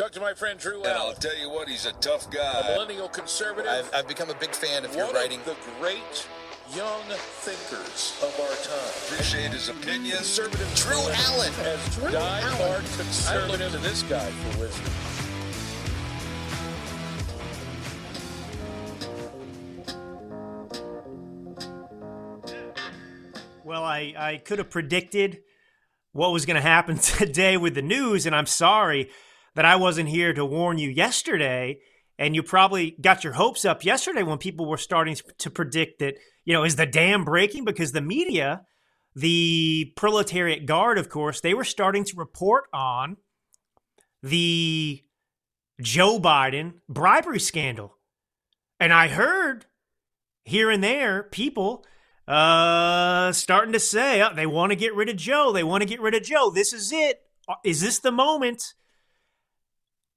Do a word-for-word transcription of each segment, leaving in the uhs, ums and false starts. Talk to my friend Drew Allen. And I'll tell you what, he's a tough guy. A millennial conservative. I've, I've become a big fan of your writing. One of the great young thinkers of our time. Appreciate his opinion. Conservative Drew Allen. As Drew Allen. I look into this guy for wisdom. Well, I, I could have predicted what was going to happen today with the news, and I'm sorry that I wasn't here to warn you yesterday. And you probably got your hopes up yesterday when people were starting to predict that, you know, is the dam breaking? Because the media, the proletariat guard, of course, they were starting to report on the Joe Biden bribery scandal. And I heard here and there people Uh, starting to say, oh, they want to get rid of Joe. They want to get rid of Joe. This is it. Is this the moment?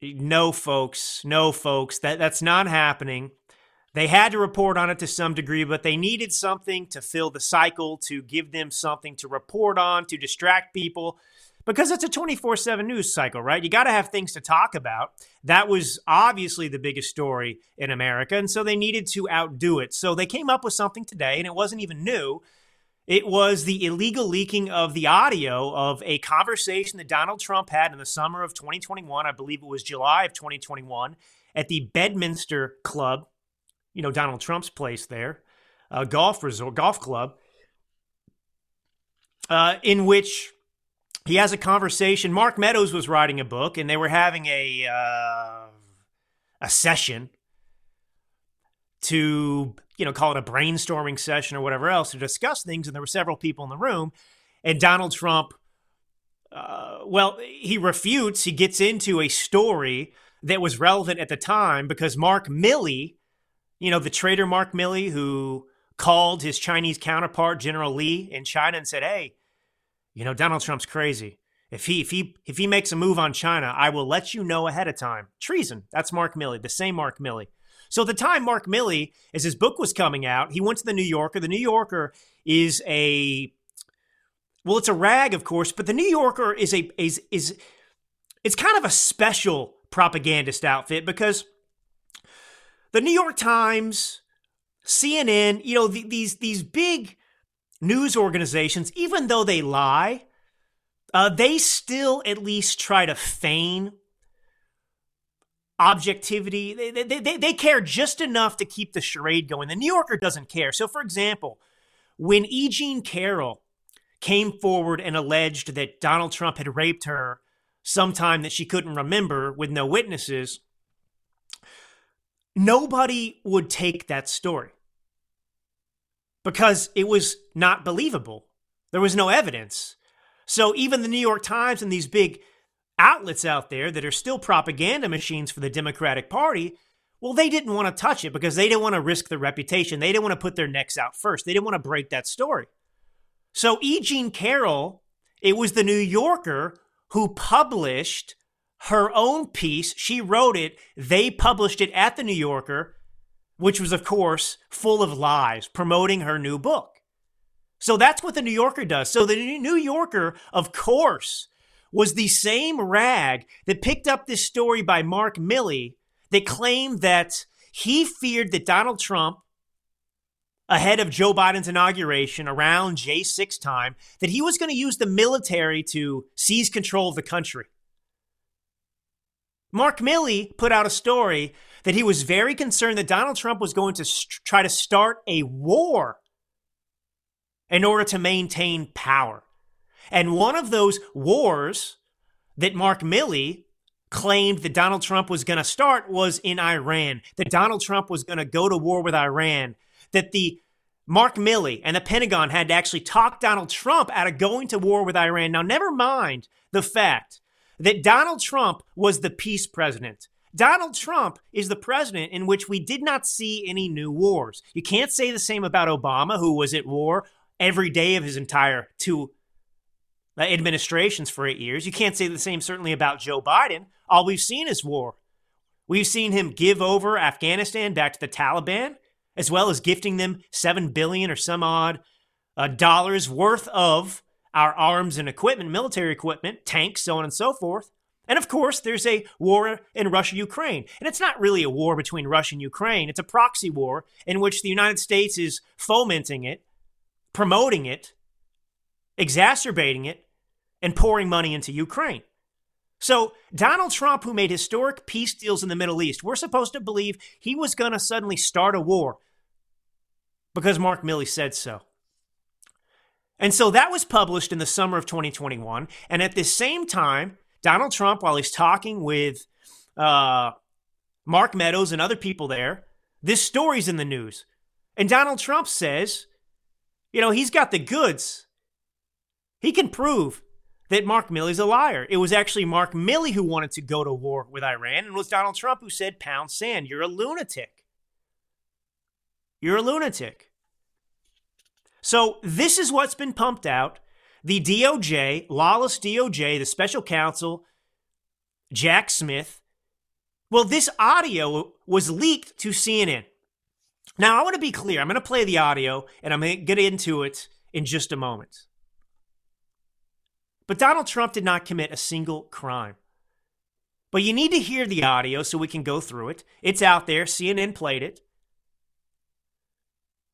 No, folks. No, folks. That that's not happening. They had to report on it to some degree, but they needed something to fill the cycle, to give them something to report on, to distract people, because it's a twenty-four seven news cycle, right? You got to have things to talk about. That was obviously the biggest story in America, and so they needed to outdo it. So they came up with something today, and it wasn't even new. It was the illegal leaking of the audio of a conversation that Donald Trump had in the summer of twenty twenty-one. I believe it was July of twenty twenty-one at the Bedminster Club, you know, Donald Trump's place there, a golf resort, golf club, uh, in which he has a conversation. Mark Meadows was writing a book, and they were having a uh, a session to, you know, call it a brainstorming session or whatever else to discuss things. And there were several people in the room. And Donald Trump, uh, well, he refutes. He gets into a story that was relevant at the time because Mark Milley, you know, the traitor Mark Milley, who called his Chinese counterpart, General Lee, in China and said, hey, you know, Donald Trump's crazy. If he if he if he makes a move on China, I will let you know ahead of time. Treason. That's Mark Milley, the same Mark Milley. So at the time Mark Milley, as his book was coming out, he went to the New Yorker. The New Yorker is a well, it's a rag, of course, but the New Yorker is a is is it's kind of a special propagandist outfit because the New York Times, C N N, you know, the, these these big news organizations, even though they lie, uh, they still at least try to feign objectivity. They, they, they, they care just enough to keep the charade going. The New Yorker doesn't care. So, for example, when E. Jean Carroll came forward and alleged that Donald Trump had raped her sometime that she couldn't remember with no witnesses, nobody would take that story, because it was not believable. There was no evidence. So even the New York Times and these big outlets out there that are still propaganda machines for the Democratic Party, well, they didn't want to touch it because they didn't want to risk their reputation. They didn't want to put their necks out first. They didn't want to break that story. So E. Jean Carroll, it was the New Yorker who published her own piece. She wrote it. They published it at the New Yorker, which was, of course, full of lies, promoting her new book. So that's what the New Yorker does. So the New Yorker, of course, was the same rag that picked up this story by Mark Milley that claimed that he feared that Donald Trump, ahead of Joe Biden's inauguration around J six time, that he was going to use the military to seize control of the country. Mark Milley put out a story that he was very concerned that Donald Trump was going to st- try to start a war in order to maintain power. And one of those wars that Mark Milley claimed that Donald Trump was going to start was in Iran, that Donald Trump was going to go to war with Iran, that the Mark Milley and the Pentagon had to actually talk Donald Trump out of going to war with Iran. Now, never mind the fact that Donald Trump was the peace president. Donald Trump is the president in which we did not see any new wars. You can't say the same about Obama, who was at war every day of his entire two administrations for eight years. You can't say the same, certainly, about Joe Biden. All we've seen is war. We've seen him give over Afghanistan back to the Taliban, as well as gifting them seven billion dollars or some odd uh, dollars worth of our arms and equipment, military equipment, tanks, so on and so forth. And of course, there's a war in Russia-Ukraine. And it's not really a war between Russia and Ukraine. It's a proxy war in which the United States is fomenting it, promoting it, exacerbating it, and pouring money into Ukraine. So Donald Trump, who made historic peace deals in the Middle East, we're supposed to believe he was going to suddenly start a war because Mark Milley said so. And so that was published in the summer of twenty twenty-one. And at the same time, Donald Trump, while he's talking with uh, Mark Meadows and other people there, this story's in the news. And Donald Trump says, you know, he's got the goods. He can prove that Mark Milley's a liar. It was actually Mark Milley who wanted to go to war with Iran, and it was Donald Trump who said, pound sand, you're a lunatic. You're a lunatic. So this is what's been pumped out. The D O J, lawless D O J, the special counsel, Jack Smith. Well, this audio was leaked to C N N. Now, I want to be clear. I'm going to play the audio, and I'm going to get into it in just a moment. But Donald Trump did not commit a single crime. But you need to hear the audio so we can go through it. It's out there. C N N played it.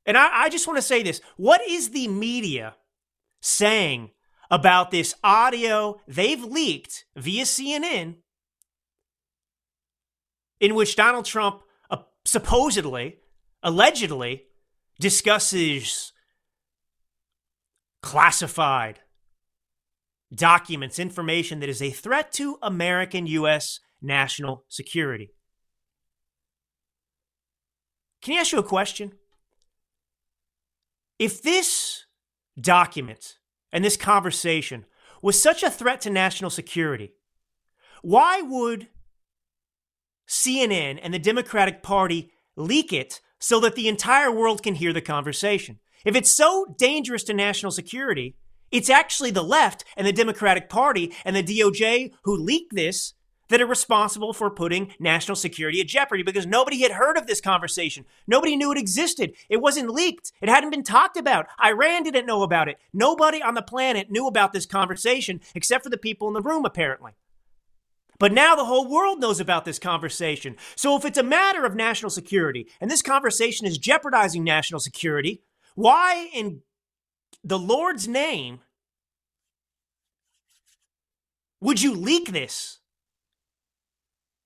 And I, I just want to say this. What is the media saying about this audio they've leaked via C N N in which Donald Trump uh, supposedly, allegedly discusses classified documents, information that is a threat to American U S national security? Can I ask you a question? If this document and this conversation was such a threat to national security, why would C N N and the Democratic Party leak it so that the entire world can hear the conversation? If it's so dangerous to national security, it's actually the left and the Democratic Party and the D O J who leaked this that are responsible for putting national security at jeopardy, because nobody had heard of this conversation. Nobody knew it existed. It wasn't leaked. It hadn't been talked about. Iran didn't know about it. Nobody on the planet knew about this conversation except for the people in the room, apparently. But now the whole world knows about this conversation. So if it's a matter of national security and this conversation is jeopardizing national security, why in the Lord's name would you leak this?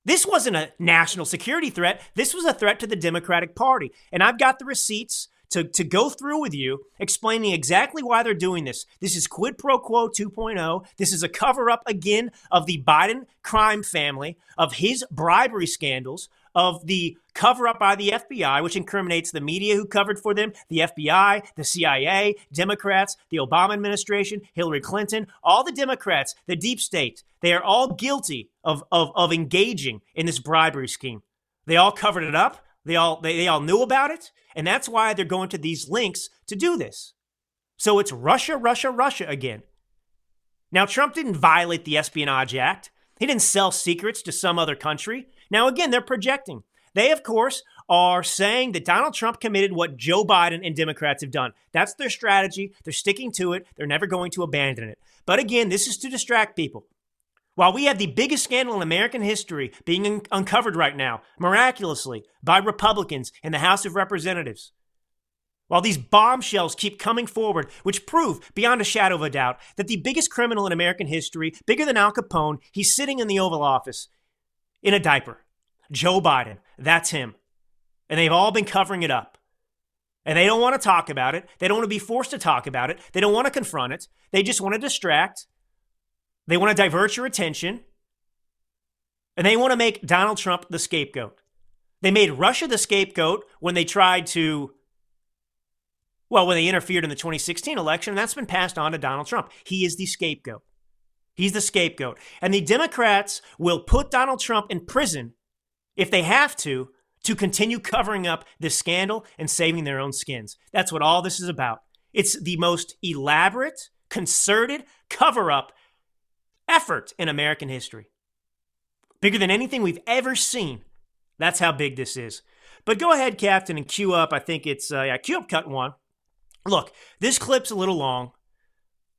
This wasn't a national security threat. This was a threat to the Democratic Party. And I've got the receipts to, to go through with you explaining exactly why they're doing this. This is quid pro quo two point oh. This is a cover-up, again, of the Biden crime family, of his bribery scandals, of the cover-up by the F B I, which incriminates the media who covered for them, the F B I, the C I A, Democrats, the Obama administration, Hillary Clinton, all the Democrats, the deep state. They are all guilty of, of, of engaging in this bribery scheme. They all covered it up. They all, they, they all knew about it. And that's why they're going to these links to do this. So it's Russia, Russia, Russia again. Now, Trump didn't violate the Espionage Act. He didn't sell secrets to some other country. Now, again, they're projecting. They, of course, are saying that Donald Trump committed what Joe Biden and Democrats have done. That's their strategy. They're sticking to it. They're never going to abandon it. But again, this is to distract people. While we have the biggest scandal in American history being un- uncovered right now, miraculously, by Republicans in the House of Representatives, while these bombshells keep coming forward, which prove beyond a shadow of a doubt that the biggest criminal in American history, bigger than Al Capone, he's sitting in the Oval Office in a diaper. Joe Biden, that's him. And they've all been covering it up. And they don't want to talk about it. They don't want to be forced to talk about it. They don't want to confront it. They just want to distract. They want to divert your attention. And they want to make Donald Trump the scapegoat. They made Russia the scapegoat when they tried to, well, when they interfered in the twenty sixteen election. And that's been passed on to Donald Trump. He is the scapegoat. He's the scapegoat. And the Democrats will put Donald Trump in prison if they have to, to continue covering up this scandal and saving their own skins. That's what all this is about. It's the most elaborate, concerted cover-up effort in American history. Bigger than anything we've ever seen. That's how big this is. But go ahead, Captain, and queue up. I think it's, uh, yeah, queue up cut one. Look, this clip's a little long.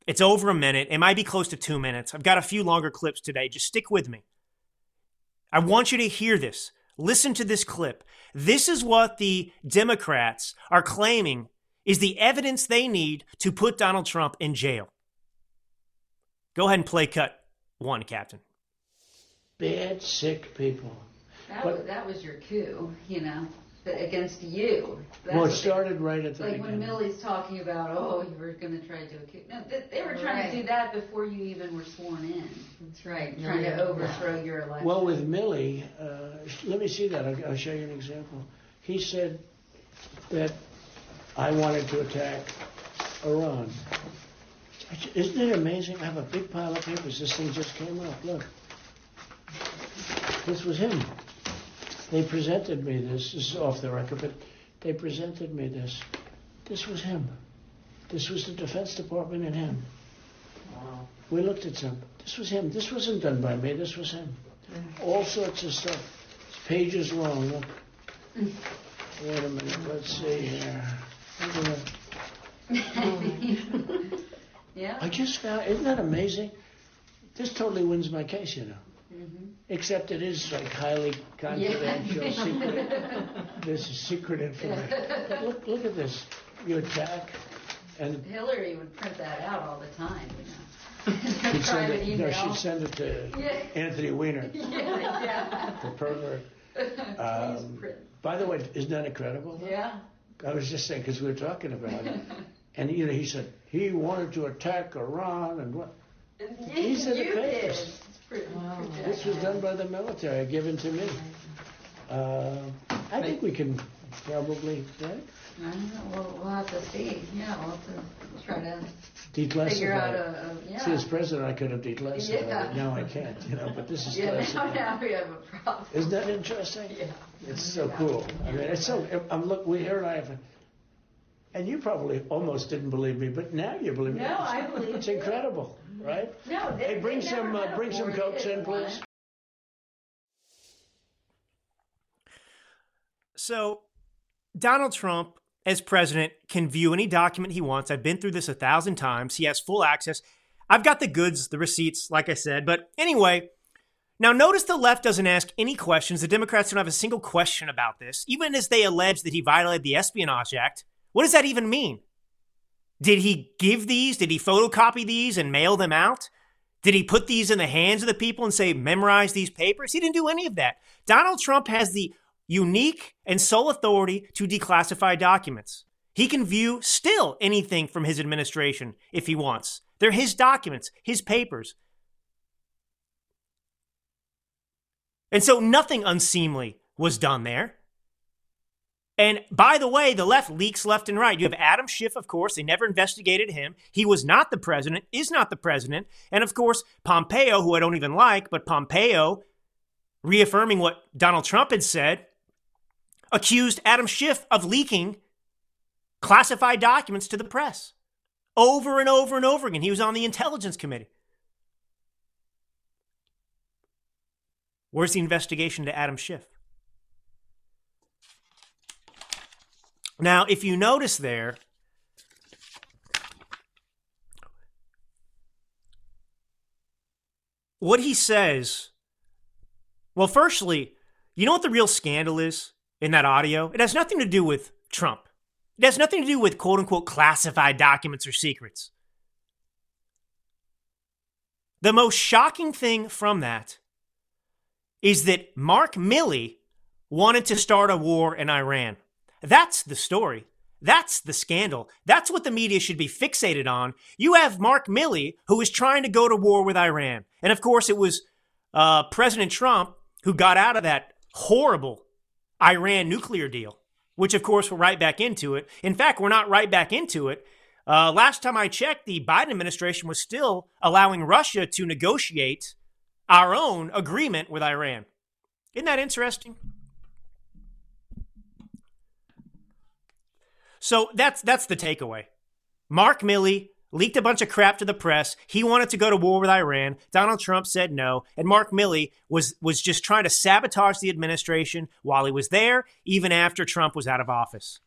It's over a minute. It might be close to two minutes. I've got a few longer clips today. Just stick with me. I want you to hear this. Listen to this clip. This is what the Democrats are claiming is the evidence they need to put Donald Trump in jail. Go ahead and play cut one, Captain. Bad, sick people. That, but, was, that was your coup, you know, against you. That's well, it started right at the like beginning. Like when Milley's talking about, oh, you were going to try to do a coup. No, th- they were trying right. to do that before you even were sworn in. That's right, trying yeah. to overthrow your election. Well, with Milley, uh, let me see that. I'll, I'll show you an example. He said that I wanted to attack Iran. Isn't it amazing? I have a big pile of papers. This thing just came up. Look. This was him. They presented me this. This is off the record, but they presented me this. This was him. This was the Defense Department and him. Wow. We looked at some. This was him. This wasn't done by me. This was him. Mm-hmm. All sorts of stuff. It's pages long. Look. Mm-hmm. Wait a minute. Let's see here. Gonna... yeah. I just found. Isn't that amazing? This totally wins my case, you know. Mm-hmm. Except it is like highly confidential, yeah. secret. This is secret information. But look, look at this. You attack, and Hillary would print that out all the time. You know, she'd send it, email. No, she'd send it to yeah. Anthony Weiner, yeah, yeah. the pervert. Um, by the way, isn't that incredible? Yeah. I was just saying because we were talking about it, and you know, he said he wanted to attack Iran and what? These are the papers. Wow. This was done by the military, given to me. Uh, I think we can probably, right? I don't know. We'll, we'll have to see. Yeah, we'll have to try to de-classify figure out a, a yeah. See, as president, I could have declassified yeah. it. Now I can't, you know, but this is yeah, classified. Now we have a problem. Isn't that interesting? Yeah. It's so yeah. cool. I mean, it's so, I'm look, we here and I have a, and you probably almost didn't believe me, but now you believe me. No, I believe you. It's incredible, right? No, they, hey, bring they some uh, bring some Cokes in, please. So, Donald Trump, as president, can view any document he wants. I've been through this a thousand times. He has full access. I've got the goods, the receipts, like I said. But anyway, now notice the left doesn't ask any questions. The Democrats don't have a single question about this, even as they allege that he violated the Espionage Act. What does that even mean? Did he give these? Did he photocopy these and mail them out? Did he put these in the hands of the people and say, memorize these papers? He didn't do any of that. Donald Trump has the unique and sole authority to declassify documents. He can view still anything from his administration if he wants. They're his documents, his papers. And so nothing unseemly was done there. And by the way, the left leaks left and right. You have Adam Schiff, of course. They never investigated him. He was not the president, is not the president. And of course, Pompeo, who I don't even like, but Pompeo, reaffirming what Donald Trump had said, accused Adam Schiff of leaking classified documents to the press over and over and over again. He was on the Intelligence Committee. Where's the investigation to Adam Schiff? Now, if you notice there, what he says, well, firstly, you know what the real scandal is in that audio? It has nothing to do with Trump. It has nothing to do with, quote unquote, classified documents or secrets. The most shocking thing from that is that Mark Milley wanted to start a war in Iran. That's the story. That's the scandal. That's what the media should be fixated on. You have Mark Milley, who is trying to go to war with Iran. And of course, it was uh, President Trump who got out of that horrible Iran nuclear deal, which of course, we're right back into it. In fact, we're not right back into it. Uh, last time I checked, the Biden administration was still allowing Russia to negotiate our own agreement with Iran. Isn't that interesting? So that's that's the takeaway. Mark Milley leaked a bunch of crap to the press. He wanted to go to war with Iran. Donald Trump said no. And Mark Milley was, was just trying to sabotage the administration while he was there, even after Trump was out of office.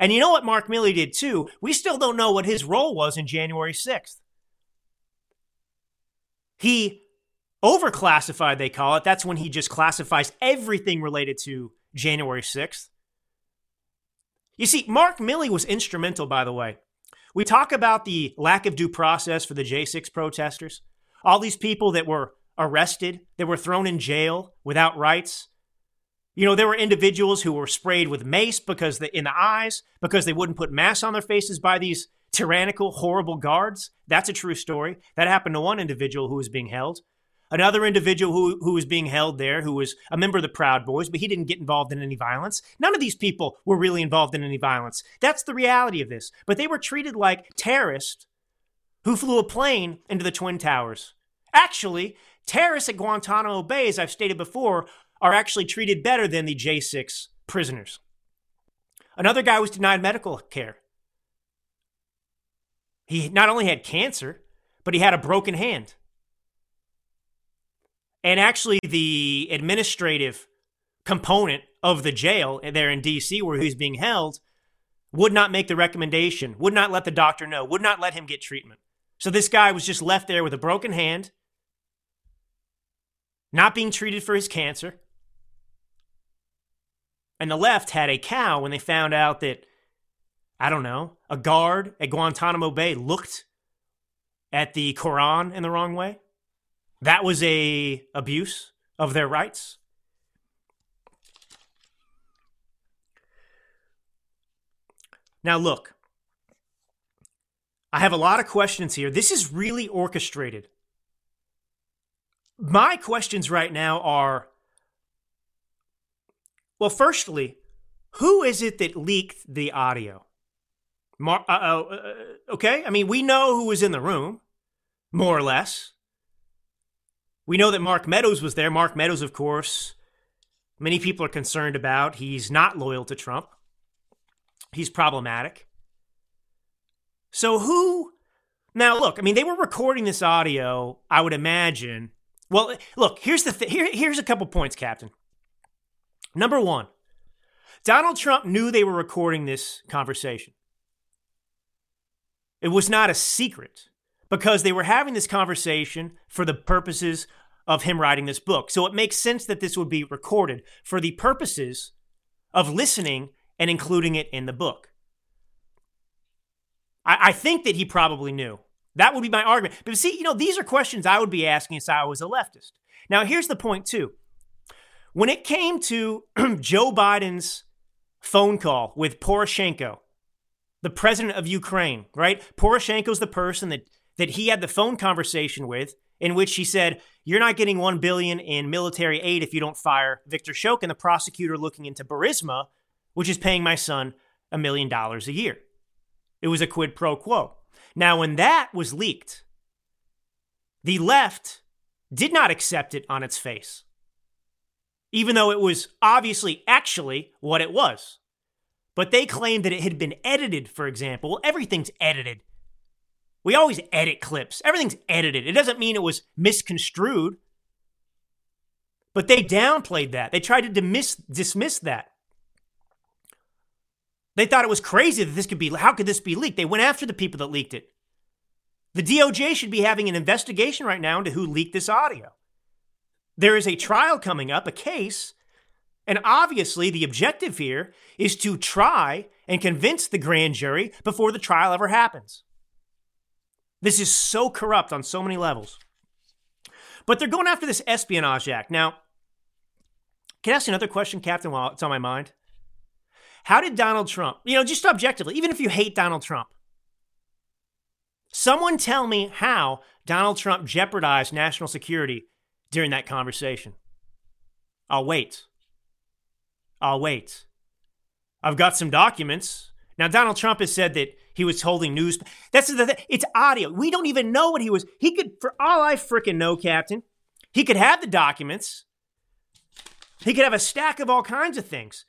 And you know what Mark Milley did too? We still don't know what his role was in January sixth. He overclassified, they call it. That's when he just classifies everything related to January sixth. You see, Mark Milley was instrumental, by the way. We talk about the lack of due process for the J six protesters, all these people that were arrested, that were thrown in jail without rights. You know, there were individuals who were sprayed with mace because they, in the eyes, because they wouldn't put masks on their faces by these tyrannical, horrible guards. That's a true story. That happened to one individual who was being held. Another individual who, who was being held there, who was a member of the Proud Boys, but he didn't get involved in any violence. None of these people were really involved in any violence. That's the reality of this. But they were treated like terrorists who flew a plane into the Twin Towers. Actually, terrorists at Guantanamo Bay, as I've stated before, are actually treated better than the J six prisoners. Another guy was denied medical care. He not only had cancer, but he had a broken hand. And actually, the administrative component of the jail there in D C where he's being held would not make the recommendation, would not let the doctor know, would not let him get treatment. So this guy was just left there with a broken hand, not being treated for his cancer. And the left had a cow when they found out that, I don't know, a guard at Guantanamo Bay looked at the Quran in the wrong way. That was a abuse of their rights. Now look, I have a lot of questions here. This is really orchestrated. My questions right now are, well, firstly, who is it that leaked the audio? Mar- uh, uh, okay, I mean, we know who was in the room, more or less. We know that Mark Meadows was there. Mark Meadows, of course, many people are concerned about. He's not loyal to Trump. He's problematic. So who... Now, look, I mean, they were recording this audio, I would imagine. Well, look, here's the th- Here, here's a couple points, Captain. Number one, Donald Trump knew they were recording this conversation. It was not a secret, because they were having this conversation for the purposes of him writing this book. So it makes sense that this would be recorded for the purposes of listening and including it in the book. I, I think that he probably knew. That would be my argument. But see, you know, these are questions I would be asking if I was a leftist. Now, here's the point, too. When it came to Joe Biden's phone call with Poroshenko, the president of Ukraine, right? Poroshenko's the person that that he had the phone conversation with, in which he said, you're not getting one billion dollars in military aid if you don't fire Victor Shokin, the prosecutor looking into Burisma, which is paying my son a million dollars a year. It was a quid pro quo. Now, when that was leaked, the left did not accept it on its face, even though it was obviously actually what it was. But they claimed that it had been edited, for example. Well, everything's edited. We always edit clips. Everything's edited. It doesn't mean it was misconstrued. But they downplayed that. They tried to dismiss, dismiss that. They thought it was crazy that this could be, how could this be leaked? They went after the people that leaked it. The D O J should be having an investigation right now into who leaked this audio. There is a trial coming up, a case, and obviously the objective here is to try and convince the grand jury before the trial ever happens. This is so corrupt on so many levels. But they're going after this Espionage Act. Now, can I ask you another question, Captain, while it's on my mind? How did Donald Trump, you know, just objectively, even if you hate Donald Trump, someone tell me how Donald Trump jeopardized national security during that conversation. I'll wait. I'll wait. I've got some documents. Now, Donald Trump has said that he was holding news. That's the thing. It's audio. We don't even know what he was. He could, for all I freaking know, Captain, he could have the documents. He could have a stack of all kinds of things.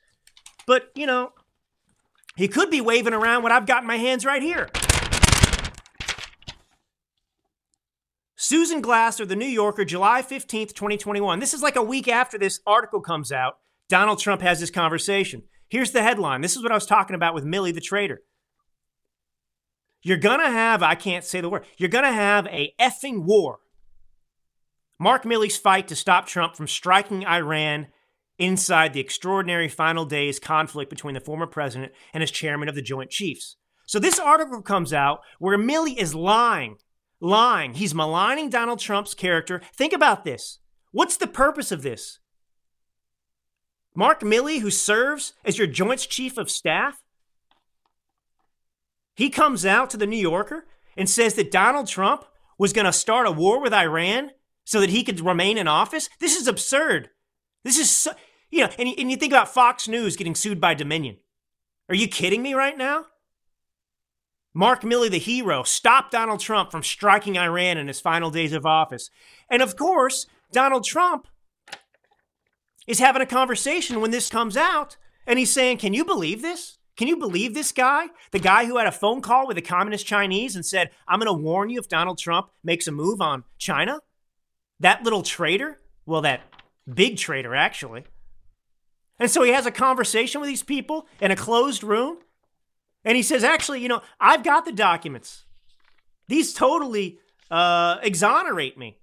But, you know, he could be waving around what I've got in my hands right here. Susan Glasser, The New Yorker, July fifteenth, twenty twenty-one. This is like a week after this article comes out. Donald Trump has this conversation. Here's the headline. This is what I was talking about with Milley the traitor. You're going to have, I can't say the word, you're going to have a effing war Mark Milley's fight to stop Trump from striking Iran inside the extraordinary final days conflict between the former president and his chairman of the Joint Chiefs. So this article comes out where Milley is lying, lying. He's maligning Donald Trump's character. Think about this. What's the purpose of this? Mark Milley, who serves as your Joint Chief of Staff, he comes out to The New Yorker and says that Donald Trump was going to start a war with Iran so that he could remain in office? This is absurd. This is, so, you know, and you, and you think about Fox News getting sued by Dominion. Are you kidding me right now? Mark Milley, the hero, stopped Donald Trump from striking Iran in his final days of office. And of course, Donald Trump is having a conversation when this comes out, and he's saying, can you believe this? Can you believe this guy? The guy who had a phone call with the communist Chinese and said, I'm going to warn you if Donald Trump makes a move on China? That little traitor? Well, that... big traitor, actually. And so he has a conversation with these people in a closed room. And he says, actually, you know, I've got the documents. These totally uh, exonerate me.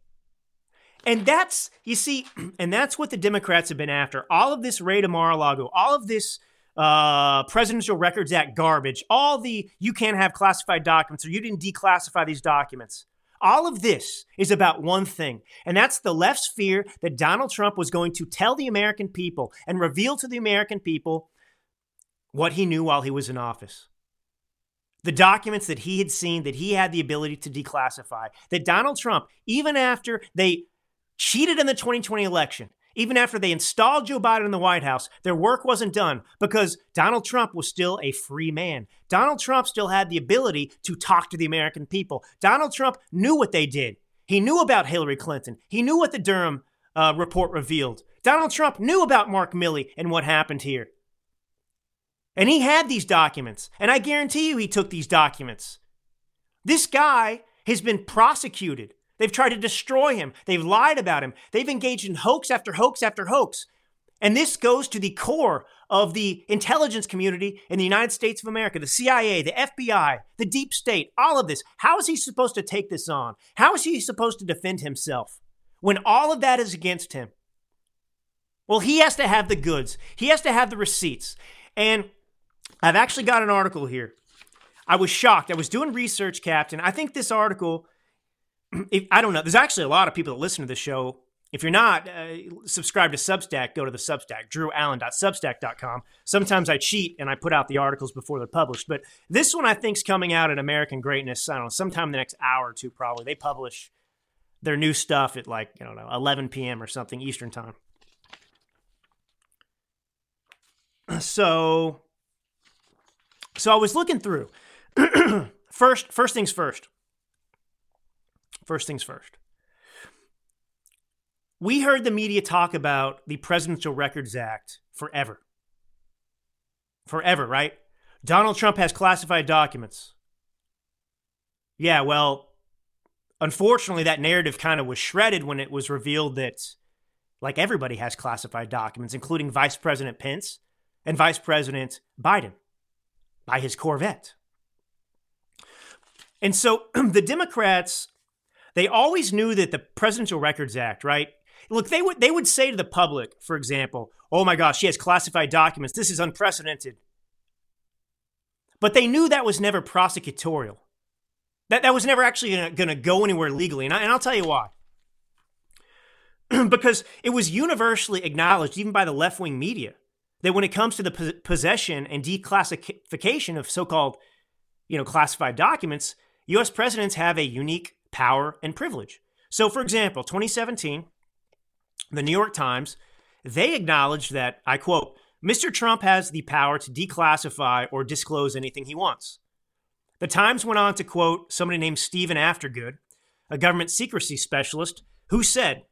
And that's, you see, and that's what the Democrats have been after. All of this raid of Mar-a-Lago, all of this uh, Presidential Records Act garbage, all the you can't have classified documents or you didn't declassify these documents. All of this is about one thing, and that's the left's fear that Donald Trump was going to tell the American people and reveal to the American people what he knew while he was in office. The documents that he had seen, that he had the ability to declassify, that Donald Trump, even after they cheated in the twenty twenty election, even after they installed Joe Biden in the White House, their work wasn't done because Donald Trump was still a free man. Donald Trump still had the ability to talk to the American people. Donald Trump knew what they did. He knew about Hillary Clinton. He knew what the Durham uh, report revealed. Donald Trump knew about Mark Milley and what happened here. And he had these documents. And I guarantee you he took these documents. This guy has been prosecuted. They've tried to destroy him. They've lied about him. They've engaged in hoax after hoax after hoax. And this goes to the core of the intelligence community in the United States of America, the C I A, the F B I, the deep state, all of this. How is he supposed to take this on? How is he supposed to defend himself when all of that is against him? Well, he has to have the goods. He has to have the receipts. And I've actually got an article here. I was shocked. I was doing research, Captain. I think this article... If, I don't know. There's actually a lot of people that listen to this show. If you're not uh, subscribed to Substack, go to the Substack, drew allen dot substack dot com. Sometimes I cheat and I put out the articles before they're published. But this one I think is coming out at American Greatness, I don't know, sometime in the next hour or two probably. They publish their new stuff at like, I don't know, eleven p.m. or something Eastern time. So, so I was looking through. first, first things first. First things first. We heard the media talk about the Presidential Records Act forever. Forever, right? Donald Trump has classified documents. Yeah, well, unfortunately, that narrative kind of was shredded when it was revealed that, like, everybody has classified documents, including Vice President Pence and Vice President Biden by his Corvette. And so the Democrats... They always knew that the Presidential Records Act, right? Look, they would they would say to the public, for example, oh my gosh, she has classified documents. This is unprecedented. But they knew that was never prosecutorial. That, that was never actually going to go anywhere legally. And, I, and I'll tell you why. Because it was universally acknowledged, even by the left-wing media, that when it comes to the pos- possession and declassification of so-called, you know, classified documents, U S presidents have a unique power and privilege. So, for example, twenty seventeen, the New York Times, they acknowledged that, I quote, Mister Trump has the power to declassify or disclose anything he wants. The Times went on to quote somebody named Stephen Aftergood, a government secrecy specialist, who said,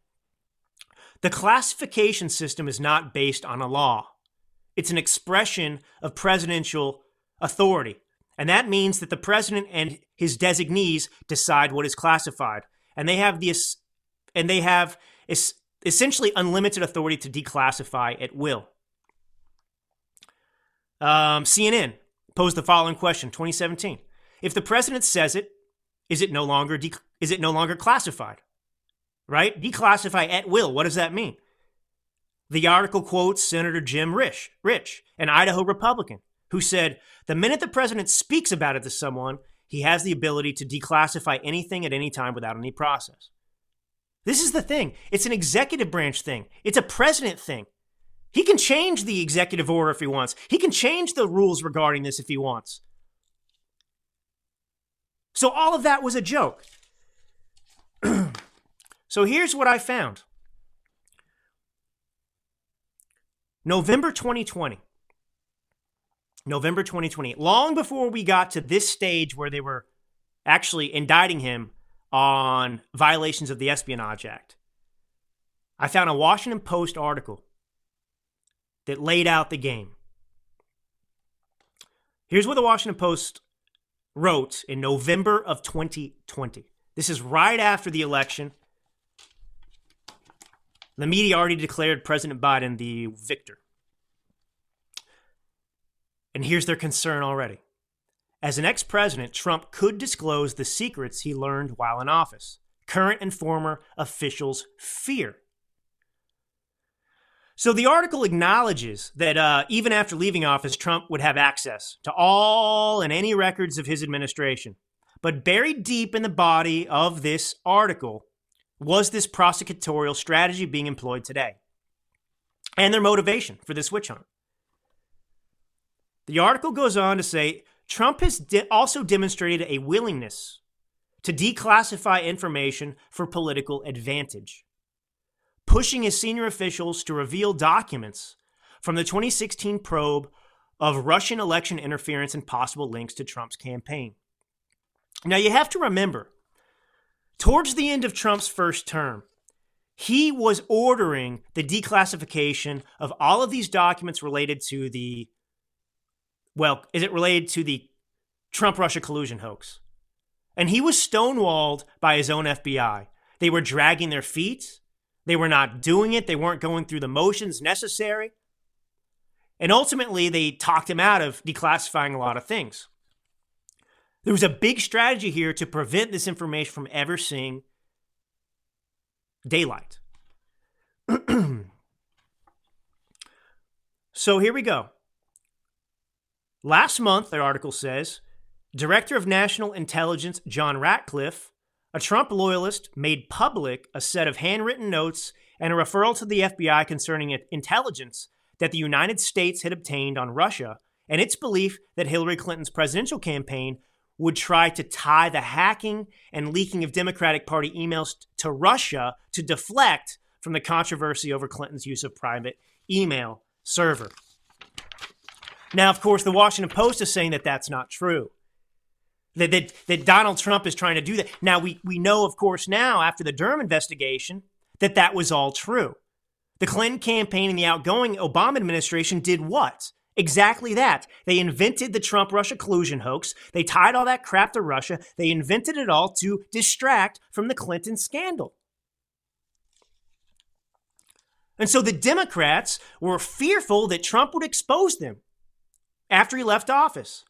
the classification system is not based on a law. It's an expression of presidential authority. And that means that the president and his designees decide what is classified, and they have the and they have es- essentially unlimited authority to declassify at will. Um, C N N posed the following question: twenty seventeen, if the president says it, is it no longer de- is it no longer classified? right? Declassify at will. What does that mean? The article quotes Senator Jim Rich, Rich, an Idaho Republican, who said, the minute the president speaks about it to someone, he has the ability to declassify anything at any time without any process. This is the thing. It's an executive branch thing. It's a president thing. He can change the executive order if he wants. He can change the rules regarding this if he wants. So all of that was a joke. So here's what I found. November twenty twenty. November twenty twenty. Long before we got to this stage where they were actually indicting him on violations of the Espionage Act, I found a Washington Post article that laid out the game. Here's what the Washington Post wrote in November of twenty twenty. This is right after the election. The media already declared President Biden the victor. And here's their concern already. As an ex-president, Trump could disclose the secrets he learned while in office. Current and former officials fear. So the article acknowledges that uh, even after leaving office, Trump would have access to all and any records of his administration. But buried deep in the body of this article was this prosecutorial strategy being employed today and their motivation for this witch hunt. The article goes on to say, Trump has de- also demonstrated a willingness to declassify information for political advantage, pushing his senior officials to reveal documents from the twenty sixteen probe of Russian election interference and possible links to Trump's campaign. Now, you have to remember, towards the end of Trump's first term, he was ordering the declassification of all of these documents related to the Well, is it related to the Trump-Russia collusion hoax? And he was stonewalled by his own F B I. They were dragging their feet. They were not doing it. They weren't going through the motions necessary. And ultimately, they talked him out of declassifying a lot of things. There was a big strategy here to prevent this information from ever seeing daylight. So here we go. Last month, their article says, Director of National Intelligence John Ratcliffe, a Trump loyalist, made public a set of handwritten notes and a referral to the F B I concerning intelligence that the United States had obtained on Russia and its belief that Hillary Clinton's presidential campaign would try to tie the hacking and leaking of Democratic Party emails to Russia to deflect from the controversy over Clinton's use of private email server. Now, of course, the Washington Post is saying that that's not true, that that, that Donald Trump is trying to do that. Now, we, we know, of course, now after the Durham investigation, that that was all true. The Clinton campaign and the outgoing Obama administration did what? Exactly that. They invented the Trump-Russia collusion hoax. They tied all that crap to Russia. They invented it all to distract from the Clinton scandal. And so the Democrats were fearful that Trump would expose them after he left office.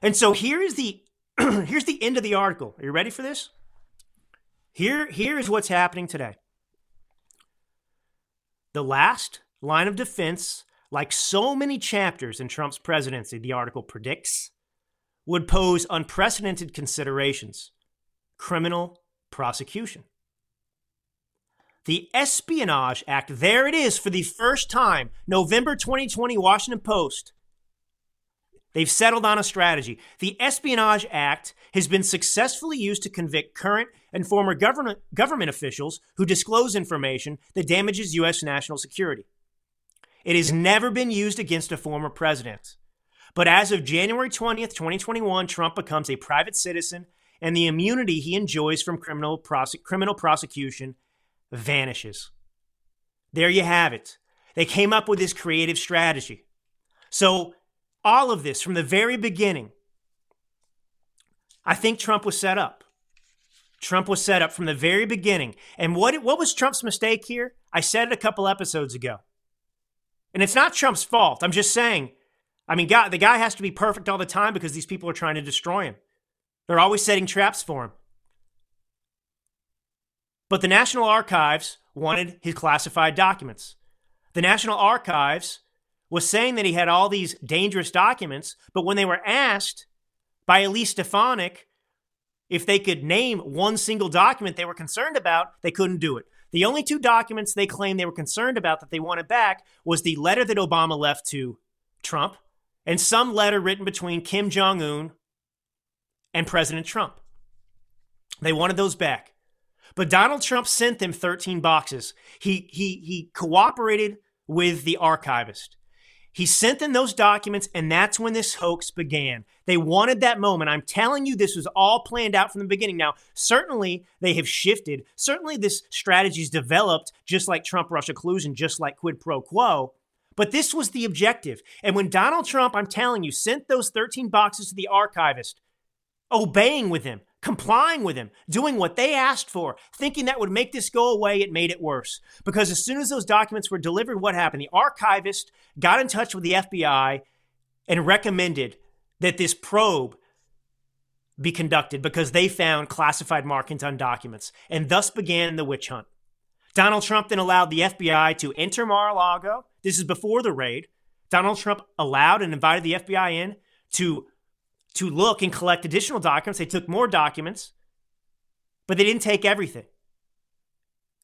And so here is the here's the end of the article. Are you ready for this? Here, here is what's happening today. The last line of defense, like so many chapters in Trump's presidency, the article predicts, would pose unprecedented considerations. Criminal prosecution. The Espionage Act, there it is for the first time, November twenty twenty, Washington Post. They've settled on a strategy. The Espionage Act has been successfully used to convict current and former government, government officials who disclose information that damages U S national security. It has never been used against a former president. But as of January twentieth, twenty twenty-one, Trump becomes a private citizen and the immunity he enjoys from criminal, prose- criminal prosecution vanishes. There you have it. They came up with this creative strategy. So all of this from the very beginning, I think Trump was set up. Trump was set up from the very beginning. And what what was Trump's mistake here? I said it a couple episodes ago. And it's not Trump's fault. I'm just saying, I mean, God, the guy has to be perfect all the time because these people are trying to destroy him. They're always setting traps for him. But the National Archives wanted his classified documents. The National Archives was saying that he had all these dangerous documents, but when they were asked by Elise Stefanik if they could name one single document they were concerned about, they couldn't do it. The only two documents they claimed they were concerned about that they wanted back was the letter that Obama left to Trump and some letter written between Kim Jong-un and President Trump. They wanted those back. But Donald Trump sent them thirteen boxes. He, he, he cooperated with the archivist. He sent them those documents, and that's when this hoax began. They wanted that moment. I'm telling you, this was all planned out from the beginning. Now, certainly they have shifted. Certainly this strategy's developed, just like Trump-Russia collusion, just like quid pro quo. But this was the objective. And when Donald Trump, I'm telling you, sent those thirteen boxes to the archivist, obeying with him, complying with him, doing what they asked for, thinking that would make this go away, it made it worse. Because as soon as those documents were delivered, what happened? The archivist got in touch with the F B I and recommended that this probe be conducted because they found classified markings on documents. And thus began the witch hunt. Donald Trump then allowed the F B I to enter Mar-a-Lago. This is before the raid. Donald Trump allowed and invited the F B I in to to look and collect additional documents. They took more documents, but they didn't take everything.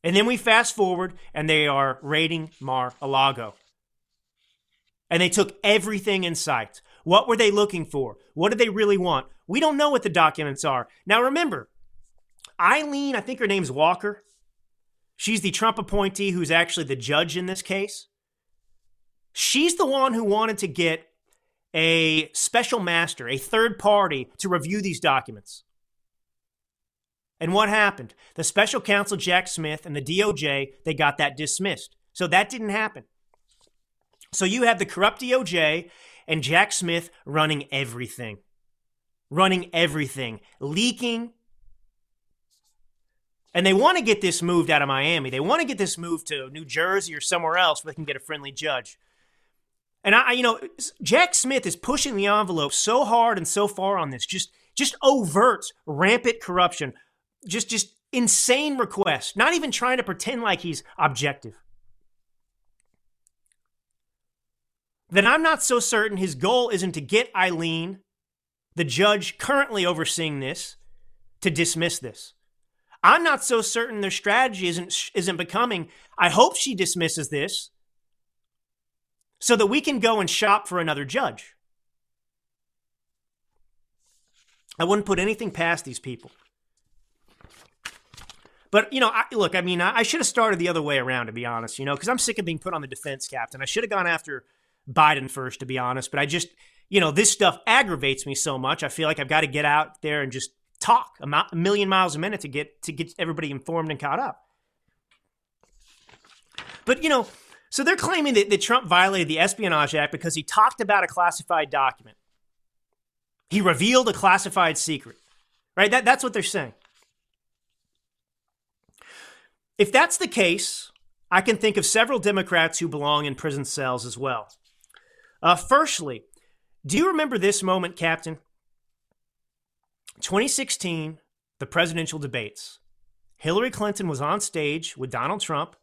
And then we fast forward, and they are raiding Mar-a-Lago. And they took everything in sight. What were they looking for? What did they really want? We don't know what the documents are. Now remember, Aileen, I think her name's Walker. She's the Trump appointee who's actually the judge in this case. She's the one who wanted to get a special master, a third party, to review these documents. And what happened? The special counsel, Jack Smith, and the D O J, they got that dismissed. So that didn't happen. So you have the corrupt D O J and Jack Smith running everything, running everything, leaking. And they want to get this moved out of Miami. They want to get this moved to New Jersey or somewhere else where they can get a friendly judge. And I, you know, Jack Smith is pushing the envelope so hard and so far on this, just, just overt, rampant corruption, just, just insane requests, not even trying to pretend like he's objective. Then I'm not so certain his goal isn't to get Aileen, the judge currently overseeing this, to dismiss this. I'm not so certain their strategy isn't, isn't becoming, I hope she dismisses this, so that we can go and shop for another judge. I wouldn't put anything past these people. But, you know, I, look, I mean, I, I should have started the other way around, to be honest, you know, because I'm sick of being put on the defense captain. I should have gone after Biden first, to be honest. But I just, you know, this stuff aggravates me so much. I feel like I've got to get out there and just talk a, mi- a million miles a minute to get to get everybody informed and caught up. But, you know, so they're claiming that, that Trump violated the Espionage Act because he talked about a classified document. He revealed a classified secret, right? That, that's what they're saying. If that's the case, I can think of several Democrats who belong in prison cells as well. Uh, firstly, do you remember this moment, Captain? twenty sixteen, the presidential debates. Hillary Clinton was on stage with Donald Trump,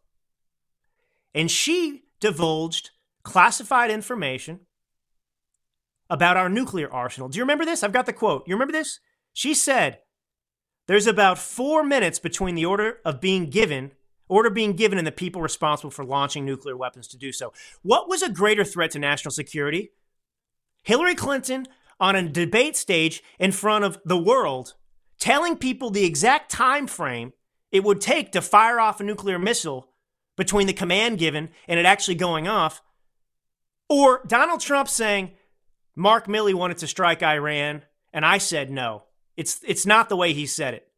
and she divulged classified information about our nuclear arsenal. Do you remember this? I've got the quote. You remember this? She said, there's about four minutes between the order of being given, order being given and the people responsible for launching nuclear weapons to do so. What was a greater threat to national security? Hillary Clinton on a debate stage in front of the world, telling people the exact time frame it would take to fire off a nuclear missile between the command given and it actually going off, or Donald Trump saying, Mark Milley wanted to strike Iran, and I said no. It's it's not the way he said it.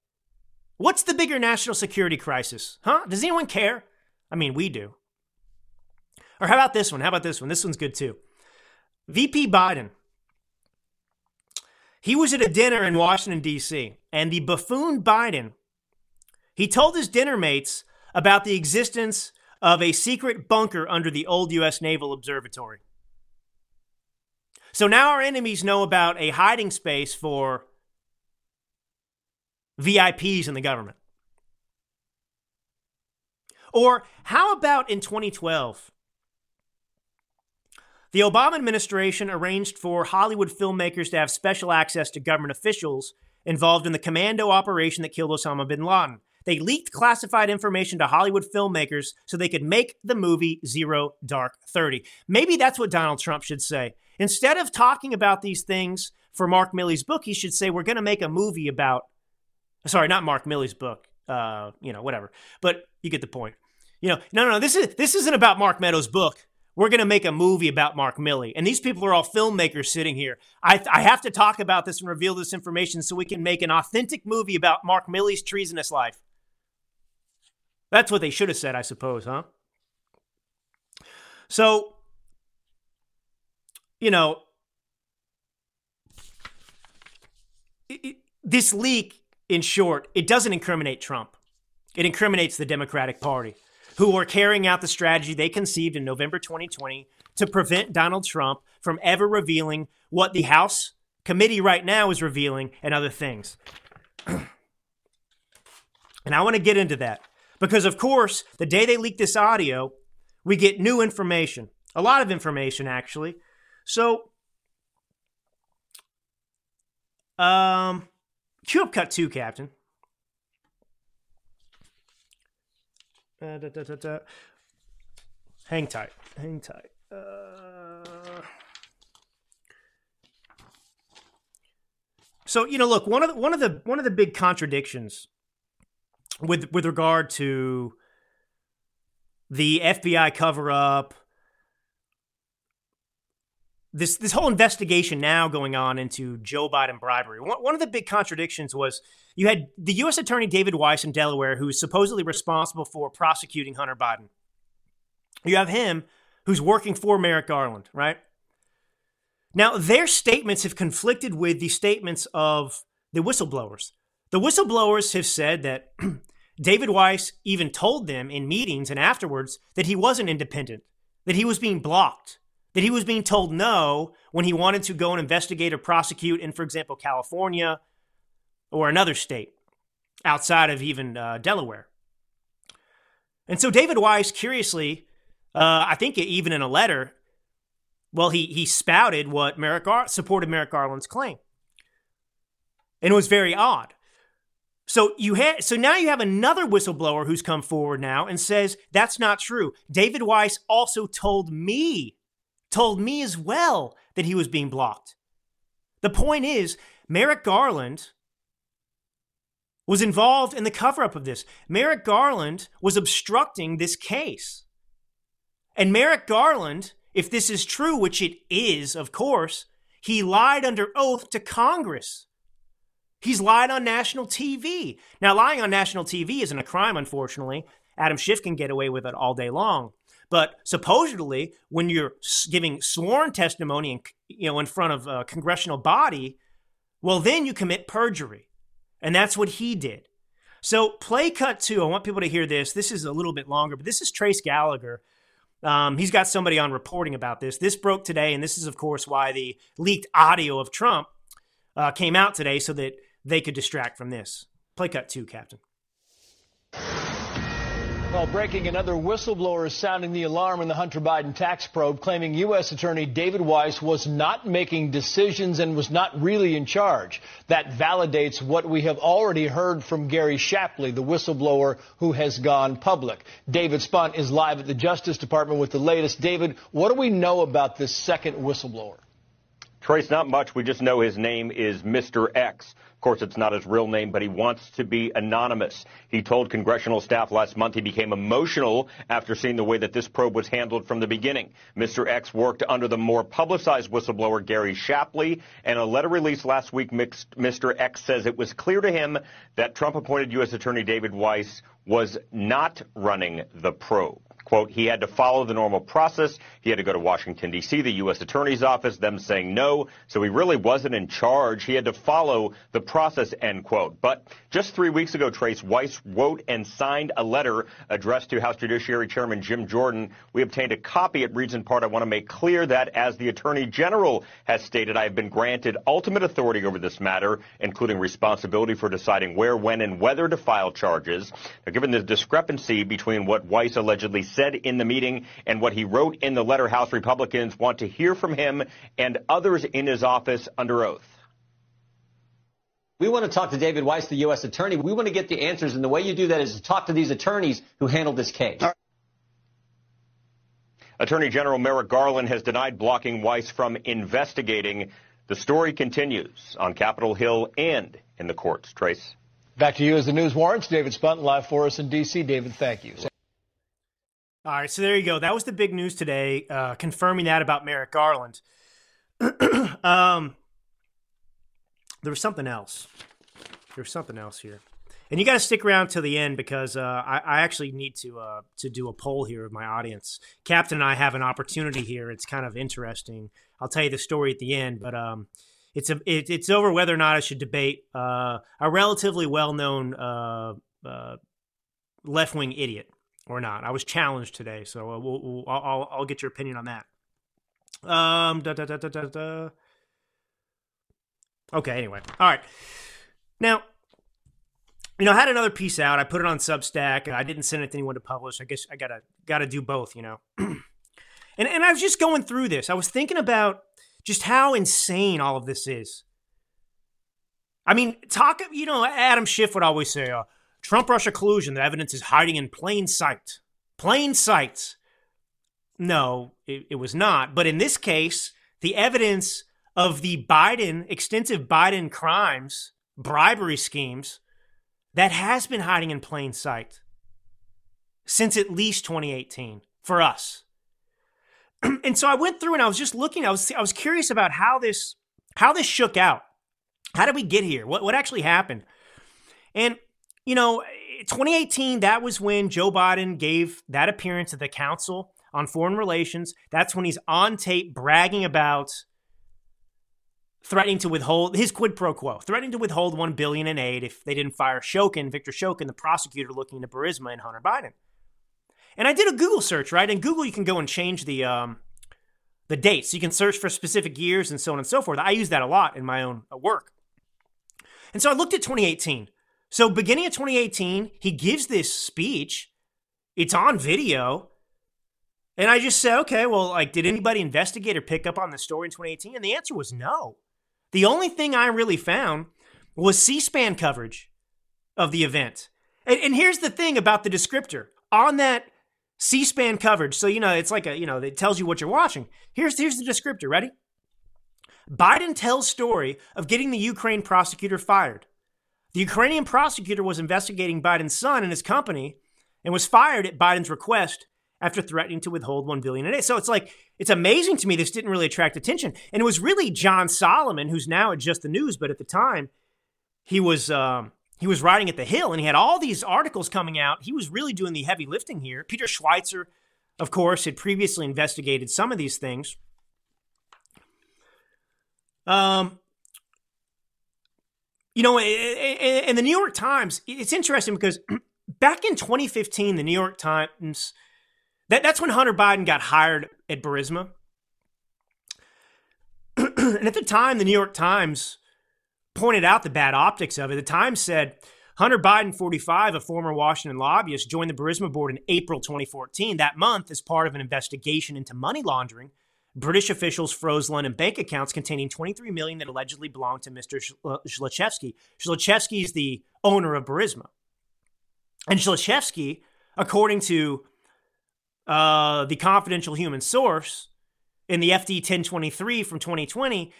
What's the bigger national security crisis? Huh? Does anyone care? I mean, we do. Or how about this one? How about this one? This one's good too. V P Biden. He was at a dinner in Washington, D C, and the buffoon Biden, he told his dinner mates about the existence of a secret bunker under the old U S Naval Observatory. So now our enemies know about a hiding space for V I Ps in the government. Or how about in twenty twelve? The Obama administration arranged for Hollywood filmmakers to have special access to government officials involved in the commando operation that killed Osama bin Laden. They leaked classified information to Hollywood filmmakers so they could make the movie Zero Dark Thirty. Maybe that's what Donald Trump should say. Instead of talking about these things for Mark Milley's book, he should say, we're going to make a movie about, sorry, not Mark Milley's book, uh, you know, whatever, but you get the point. You know, no, no, no, this, is, this isn't about Mark Meadows' book. We're going to make a movie about Mark Milley. And these people are all filmmakers sitting here. I, I have to talk about this and reveal this information so we can make an authentic movie about Mark Milley's treasonous life. That's what they should have said, I suppose, huh? So, you know, it, it, this leak, in short, it doesn't incriminate Trump. It incriminates the Democratic Party, who were carrying out the strategy they conceived in November twenty twenty to prevent Donald Trump from ever revealing what the House committee right now is revealing and other things. And I want to get into that because, of course, the day they leak this audio, we get new information, a lot of information, actually. So, um, cue up cut two, Captain. Uh, da, da, da, da. Hang tight. Hang tight. Uh... So, you know, look, one of the, one of the one of the big contradictions with with regard to the F B I cover up, this this whole investigation now going on into Joe Biden bribery. One, one of the big contradictions was you had the U S Attorney David Weiss in Delaware, who is supposedly responsible for prosecuting Hunter Biden. You have him who's working for Merrick Garland, right? Now, their statements have conflicted with the statements of the whistleblowers. The whistleblowers have said that David Weiss even told them in meetings and afterwards that he wasn't independent, that he was being blocked, that he was being told no when he wanted to go and investigate or prosecute in, for example, California or another state outside of even uh, Delaware. And so David Weiss, curiously, uh, I think even in a letter, well, he he spouted what Merrick Gar- supported Merrick Garland's claim. And it was very odd. So you ha- so now you have another whistleblower who's come forward now and says, that's not true. David Weiss also told me told me as well that he was being blocked. The point is, Merrick Garland was involved in the cover-up of this. Merrick Garland was obstructing this case. And Merrick Garland, if this is true, which it is, of course, he lied under oath to Congress. He's lied on national T V. Now, lying on national T V isn't a crime, unfortunately. Adam Schiff can get away with it all day long. But supposedly, when you're giving sworn testimony in, you know, in front of a congressional body, well, then you commit perjury. And that's what he did. So play cut two. I want people to hear this. This is a little bit longer, but this is Trace Gallagher. Um, he's got somebody on reporting about this. This broke today, and this is, of course, why the leaked audio of Trump uh, came out today so that they could distract from this. Play cut two, Captain. Well, breaking, another whistleblower is sounding the alarm in the Hunter Biden tax probe, claiming U S Attorney David Weiss was not making decisions and was not really in charge. That validates what we have already heard from Gary Shapley, the whistleblower who has gone public. David Spunt is live at the Justice Department with the latest. David, what do we know about this second whistleblower? Trace, not much. We just know his name is Mister X. Of course, it's not his real name, but he wants to be anonymous. He told congressional staff last month he became emotional after seeing the way that this probe was handled from the beginning. Mister X worked under the more publicized whistleblower Gary Shapley, and a letter released last week, Mister X says it was clear to him that Trump-appointed U S Attorney David Weiss was not running the probe. Quote, he had to follow the normal process. He had to go to Washington, D C, the U S Attorney's Office, them saying no. So he really wasn't in charge. He had to follow the process, end quote. But just three weeks ago, Trace, Weiss wrote and signed a letter addressed to House Judiciary Chairman Jim Jordan. We obtained a copy. It reads in part, I want to make clear that as the Attorney General has stated, I have been granted ultimate authority over this matter, including responsibility for deciding where, when, and whether to file charges. Now, given the discrepancy between what Weiss allegedly said in the meeting and what he wrote in the letter, House Republicans want to hear from him and others in his office under oath. We want to talk to David Weiss, the U S attorney. We want to get the answers, and the way you do that is to talk to these attorneys who handled this case. Attorney General Merrick Garland has denied blocking Weiss from investigating. The story continues on Capitol Hill and in the courts. Trace. Back to you as the news warrants. David Spunt live for us in D C. David, thank you. All right, so there you go. That was the big news today, uh, confirming that about Merrick Garland. um... There was something else. There was something else here. And you got to stick around till the end because uh, I, I actually need to uh, to do a poll here of my audience. Captain and I have an opportunity here. It's kind of interesting. I'll tell you the story at the end, but um, it's, a, it, it's over whether or not I should debate uh, a relatively well-known uh, uh, left-wing idiot or not. I was challenged today, so uh, we'll, we'll, I'll, I'll get your opinion on that. Um, da, da, da, da, da, da. Okay, anyway. All right. Now, you know, I had another piece out. I put it on Substack. I didn't send it to anyone to publish. I guess I gotta gotta do both, you know. and and I was just going through this. I was thinking about just how insane all of this is. I mean, talk you know, Adam Schiff would always say, uh, Trump-Russia collusion, the evidence is hiding in plain sight. Plain sight. No, it, it was not. But in this case, the evidence of the Biden, extensive Biden crimes, bribery schemes, that has been hiding in plain sight since at least twenty eighteen for us. And so I went through and I was just looking, I was I was curious about how this how this shook out. How did we get here? What what actually happened? And, you know, twenty eighteen, that was when Joe Biden gave that appearance at the Council on Foreign Relations. That's when he's on tape bragging about threatening to withhold his quid pro quo, threatening to withhold one billion dollars in aid if they didn't fire Shokin, Victor Shokin, the prosecutor looking into Burisma and Hunter Biden. And I did a Google search, right? And Google, you can go and change the um, the dates. You can search for specific years and so on and so forth. I use that a lot in my own work. And so I looked at twenty eighteen. So beginning of twenty eighteen, he gives this speech. It's on video. And I just said, okay, well, like, did anybody investigate or pick up on the story in twenty eighteen? And the answer was no. The only thing I really found was C-SPAN coverage of the event. And, and here's the thing about the descriptor. On that C-SPAN coverage, so, you know, it's like a, you know, it tells you what you're watching. Here's, here's the descriptor. Ready? Biden tells story of getting the Ukraine prosecutor fired. The Ukrainian prosecutor was investigating Biden's son and his company and was fired at Biden's request after threatening to withhold one billion dollars a day. So it's like, it's amazing to me this didn't really attract attention. And it was really John Solomon, who's now at Just the News, but at the time, he was um, he was writing at The Hill, and he had all these articles coming out. He was really doing the heavy lifting here. Peter Schweitzer, of course, had previously investigated some of these things. Um, you know, and the New York Times, it's interesting because back in twenty fifteen, the New York Times... That, that's when Hunter Biden got hired at Burisma. And at the time, the New York Times pointed out the bad optics of it. The Times said, Hunter Biden, forty-five, a former Washington lobbyist, joined the Burisma board in April twenty fourteen. That month, as part of an investigation into money laundering, British officials froze London bank accounts containing twenty-three million dollars that allegedly belonged to Mister Zlochevsky. Zlochevsky is the owner of Burisma. And Zlochevsky, according to Uh, the confidential human source in the F D ten twenty-three from twenty twenty,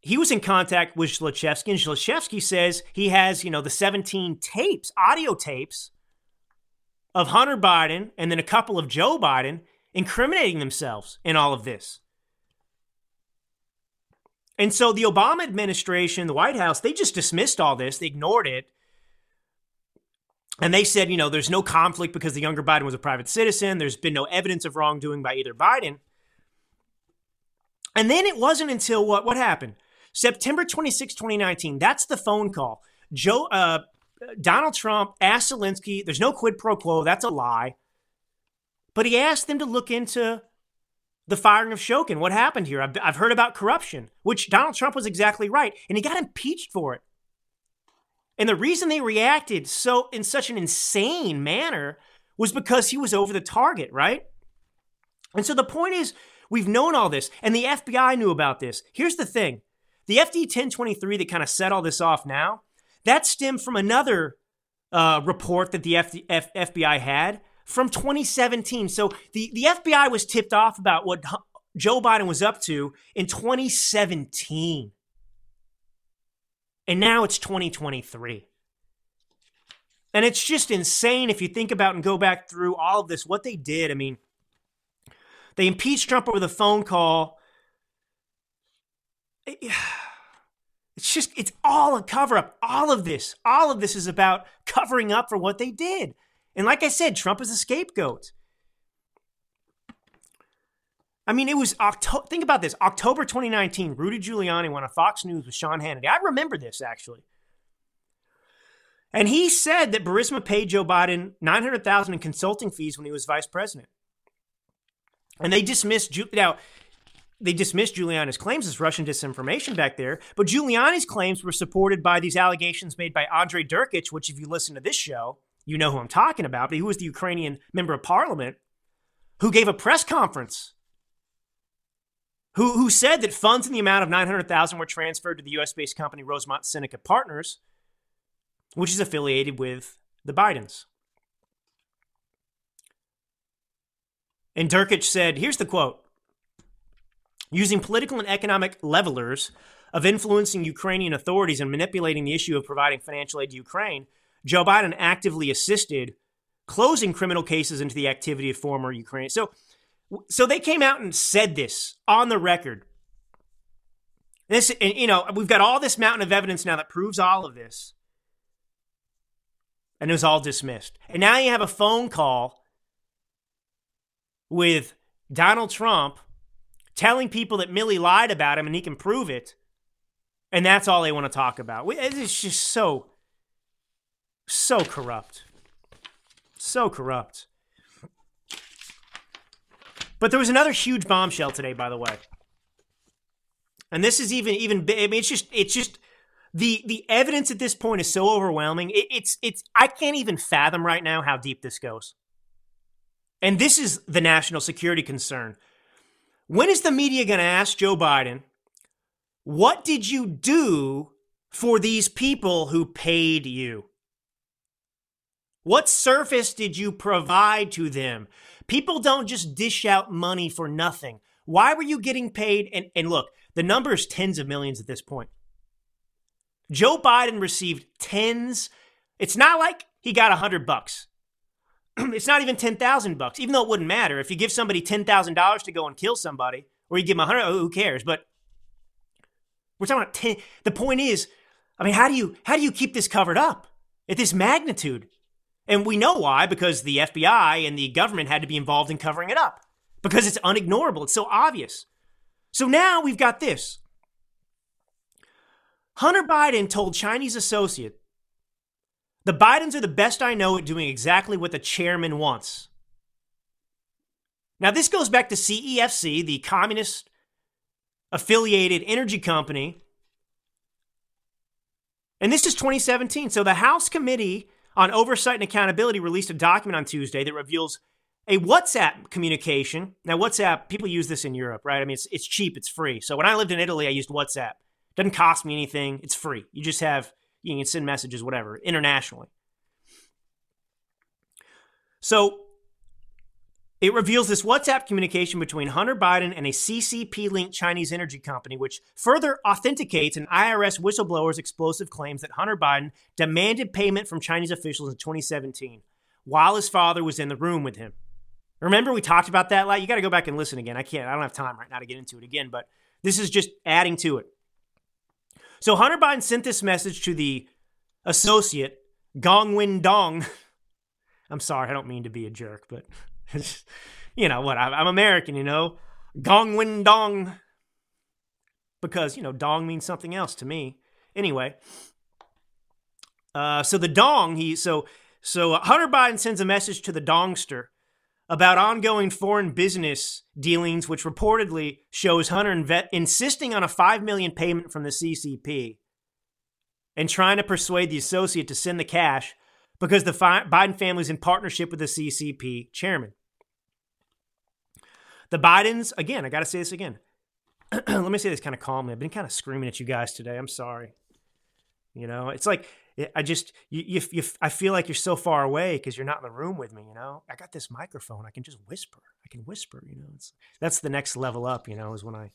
he was in contact with Zlochevsky, and Zlochevsky says he has, you know, the seventeen tapes, audio tapes of Hunter Biden and then a couple of Joe Biden incriminating themselves in all of this. And so the Obama administration, the White House, they just dismissed all this. They ignored it. And they said, you know, there's no conflict because the younger Biden was a private citizen. There's been no evidence of wrongdoing by either Biden. And then it wasn't until what what happened? September twenty-sixth, twenty nineteen. That's the phone call. Joe, uh, Donald Trump asked Zelensky, there's no quid pro quo. That's a lie. But he asked them to look into the firing of Shokin. What happened here? I've, I've heard about corruption, which Donald Trump was exactly right. And he got impeached for it. And the reason they reacted so in such an insane manner was because he was over the target, right? And so the point is, we've known all this, and the F B I knew about this. Here's the thing. The F D ten twenty-three that kind of set all this off now, that stemmed from another uh, report that the F B I had from twenty seventeen. So the, the F B I was tipped off about what Joe Biden was up to in twenty seventeen. And now it's twenty twenty-three. And it's just insane if you think about and go back through all of this, what they did. I mean, they impeached Trump over the phone call. It's just, it's all a cover up. All of this, all of this is about covering up for what they did. And like I said, Trump is a scapegoat. I mean, it was October. Think about this. October twenty nineteen, Rudy Giuliani went on Fox News with Sean Hannity. I remember this, actually. And he said that Burisma paid Joe Biden nine hundred thousand dollars in consulting fees when he was vice president. And they dismissed, now, they dismissed Giuliani's claims as Russian disinformation back there, but Giuliani's claims were supported by these allegations made by Andriy Derkach, which if you listen to this show, you know who I'm talking about, but he was the Ukrainian member of parliament who gave a press conference, who, who said that funds in the amount of nine hundred thousand dollars were transferred to the U S-based company Rosemont Seneca Partners, which is affiliated with the Bidens. And Derkach said, here's the quote, using political and economic levelers of influencing Ukrainian authorities and manipulating the issue of providing financial aid to Ukraine, Joe Biden actively assisted closing criminal cases into the activity of former Ukrainians. So, so they came out and said this on the record. This, and, you know, we've got all this mountain of evidence now that proves all of this. And it was all dismissed. And now you have a phone call with Donald Trump telling people that Milley lied about him and he can prove it. And that's all they want to talk about. It's just so, so corrupt. So corrupt. But there was another huge bombshell today, by the way. And this is even, even, I mean, it's just, it's just, the, the evidence at this point is so overwhelming. It, it's, it's, I can't even fathom right now how deep this goes. And this is the national security concern. When is the media going to ask Joe Biden, what did you do for these people who paid you? What service did you provide to them? People don't just dish out money for nothing. Why were you getting paid? And, and look, the number is tens of millions at this point. Joe Biden received tens. It's not like he got a hundred bucks. It's not even ten thousand bucks, even though it wouldn't matter. If you give somebody ten thousand dollars to go and kill somebody, or you give them a hundred, who cares? But we're talking about ten. The point is, I mean, how do you, how do you keep this covered up at this magnitude? And we know why, because the F B I and the government had to be involved in covering it up because it's unignorable. It's so obvious. So now we've got this. Hunter Biden told Chinese associate, the Bidens are the best I know at doing exactly what the chairman wants. Now, this goes back to C E F C, the communist-affiliated energy company. And this is twenty seventeen. So the House Committee on Oversight and Accountability released a document on Tuesday that reveals a WhatsApp communication. Now, WhatsApp, people use this in Europe, right? I mean, it's, it's cheap. It's free. So when I lived in Italy, I used WhatsApp. It doesn't cost me anything. It's free. You just have... You can send messages, whatever, internationally. So it reveals this WhatsApp communication between Hunter Biden and a C C P-linked Chinese energy company, which further authenticates an I R S whistleblower's explosive claims that Hunter Biden demanded payment from Chinese officials in twenty seventeen while his father was in the room with him. Remember, we talked about that a lot. You got to go back and listen again. I can't, I don't have time right now to get into it again, but this is just adding to it. So Hunter Biden sent this message to the associate, Gongwen Dong. I'm sorry, I don't mean to be a jerk, but, you know, what, I'm American, you know. Gongwen Dong. Because, you know, Dong means something else to me. Anyway. Uh, so the Dong, he, so, so Hunter Biden sends a message to the Dongster about ongoing foreign business dealings, which reportedly shows Hunter inve- insisting on a five million payment from the C C P and trying to persuade the associate to send the cash because the Biden family is in partnership with the C C P chairman. The Bidens, again, I got to say this again. Let me say this kind of calmly. I've been kind of screaming at you guys today. I'm sorry. You know, it's like, I just, you, you, you I feel like you're so far away because you're not in the room with me, you know. I got this microphone. I can just whisper. I can whisper, you know. It's, that's the next level up, you know, is when I,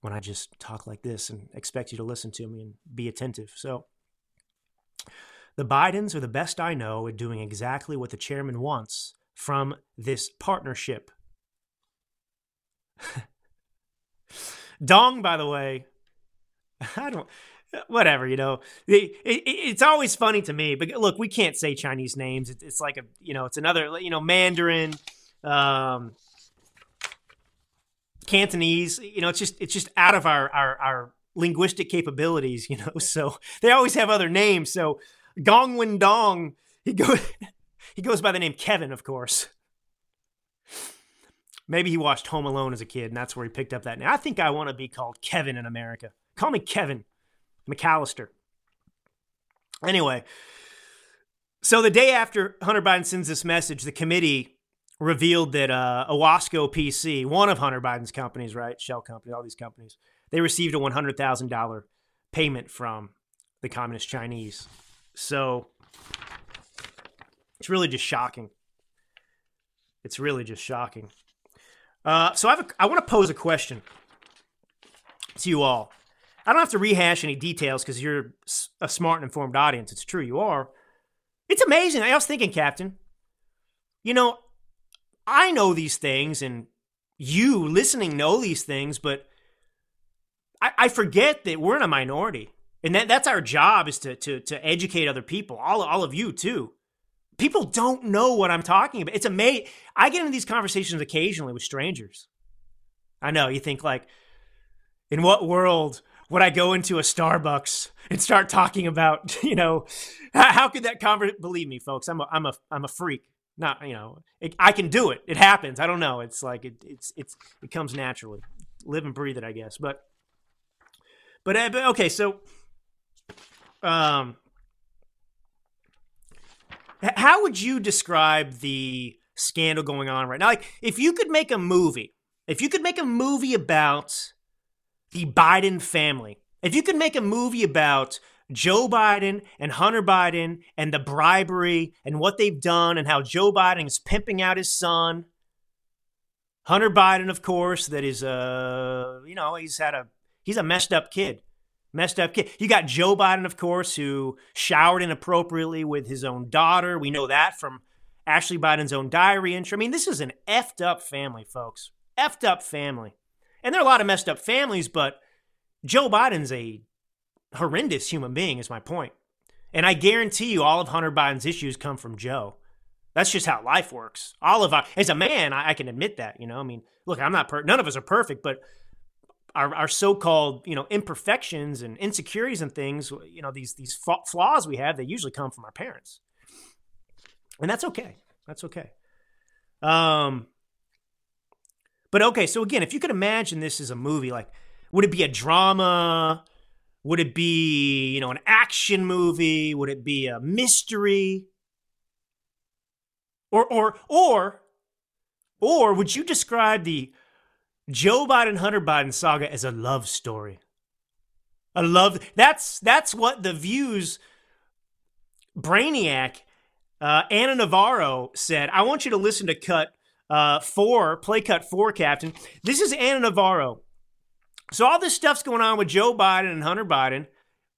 when I just talk like this and expect you to listen to me and be attentive. So the Bidens are the best I know at doing exactly what the chairman wants from this partnership. Dong, by the way, I don't, whatever, you know, it, it, it's always funny to me, but look, we can't say Chinese names. It, it's like a, you know, it's another, you know, Mandarin, um, Cantonese, you know, it's just, it's just out of our, our, our linguistic capabilities, you know, so they always have other names. So Gongwen Dong, he goes, he goes by the name Kevin, of course. Maybe he watched Home Alone as a kid, and that's where he picked up that name. I think I want to be called Kevin in America. Call me Kevin McAllister. Anyway, so the day after Hunter Biden sends this message, the committee revealed that uh, Owasco P C, one of Hunter Biden's companies, right, shell company, all these companies, they received a one hundred thousand dollars payment from the Communist Chinese. So it's really just shocking. It's really just shocking. Uh, so I, have a, I want to pose a question to you all. I don't have to rehash any details because you're a smart and informed audience. It's true, you are. It's amazing. I was thinking, Captain, you know, I know these things and you listening know these things, but I, I forget that we're in a minority. And that, that's our job is to, to, to educate other people, all, all of you too. People don't know what I'm talking about. It's amazing. I get into these conversations occasionally with strangers. I know, you think like, in what world would I go into a Starbucks and start talking about, you know, how, how could that conversation, believe me, folks, I'm a, I'm a, I'm a freak. Not, you know, it, I can do it. It happens. I don't know. It's like, it, it's, it's, it comes naturally. Live and breathe it, I guess. But, but, uh, but okay. So, um, how would you describe the scandal going on right now? Like, if you could make a movie, if you could make a movie about the Biden family, if you could make a movie about Joe Biden and Hunter Biden and the bribery and what they've done and how Joe Biden is pimping out his son, Hunter Biden, of course, that is, uh, you know, he's had a, he's a messed up kid. Messed up kid. You got Joe Biden, of course, who showered inappropriately with his own daughter. We know that from Ashley Biden's own diary entry. I mean, this is an effed up family, folks. Effed up family. And there are a lot of messed up families, but Joe Biden's a horrendous human being is my point. And I guarantee you all of Hunter Biden's issues come from Joe. That's just how life works. All of our, as a man, I, I can admit that, you know, I mean, look, I'm not, per- none of us are perfect, but Our, our so-called, you know, imperfections and insecurities and things, you know, these these flaws we have, they usually come from our parents, and that's okay. That's okay. Um, but okay, so again, if you could imagine this as a movie, like, would it be a drama? Would it be, you know, an action movie? Would it be a mystery? Or or or or would you describe the Joe Biden, Hunter Biden saga as a love story? A love, that's that's what the View's brainiac, uh, Anna Navarro said. I want you to listen to cut uh, four, play cut four, Captain. This is Anna Navarro. So all this stuff's going on with Joe Biden and Hunter Biden.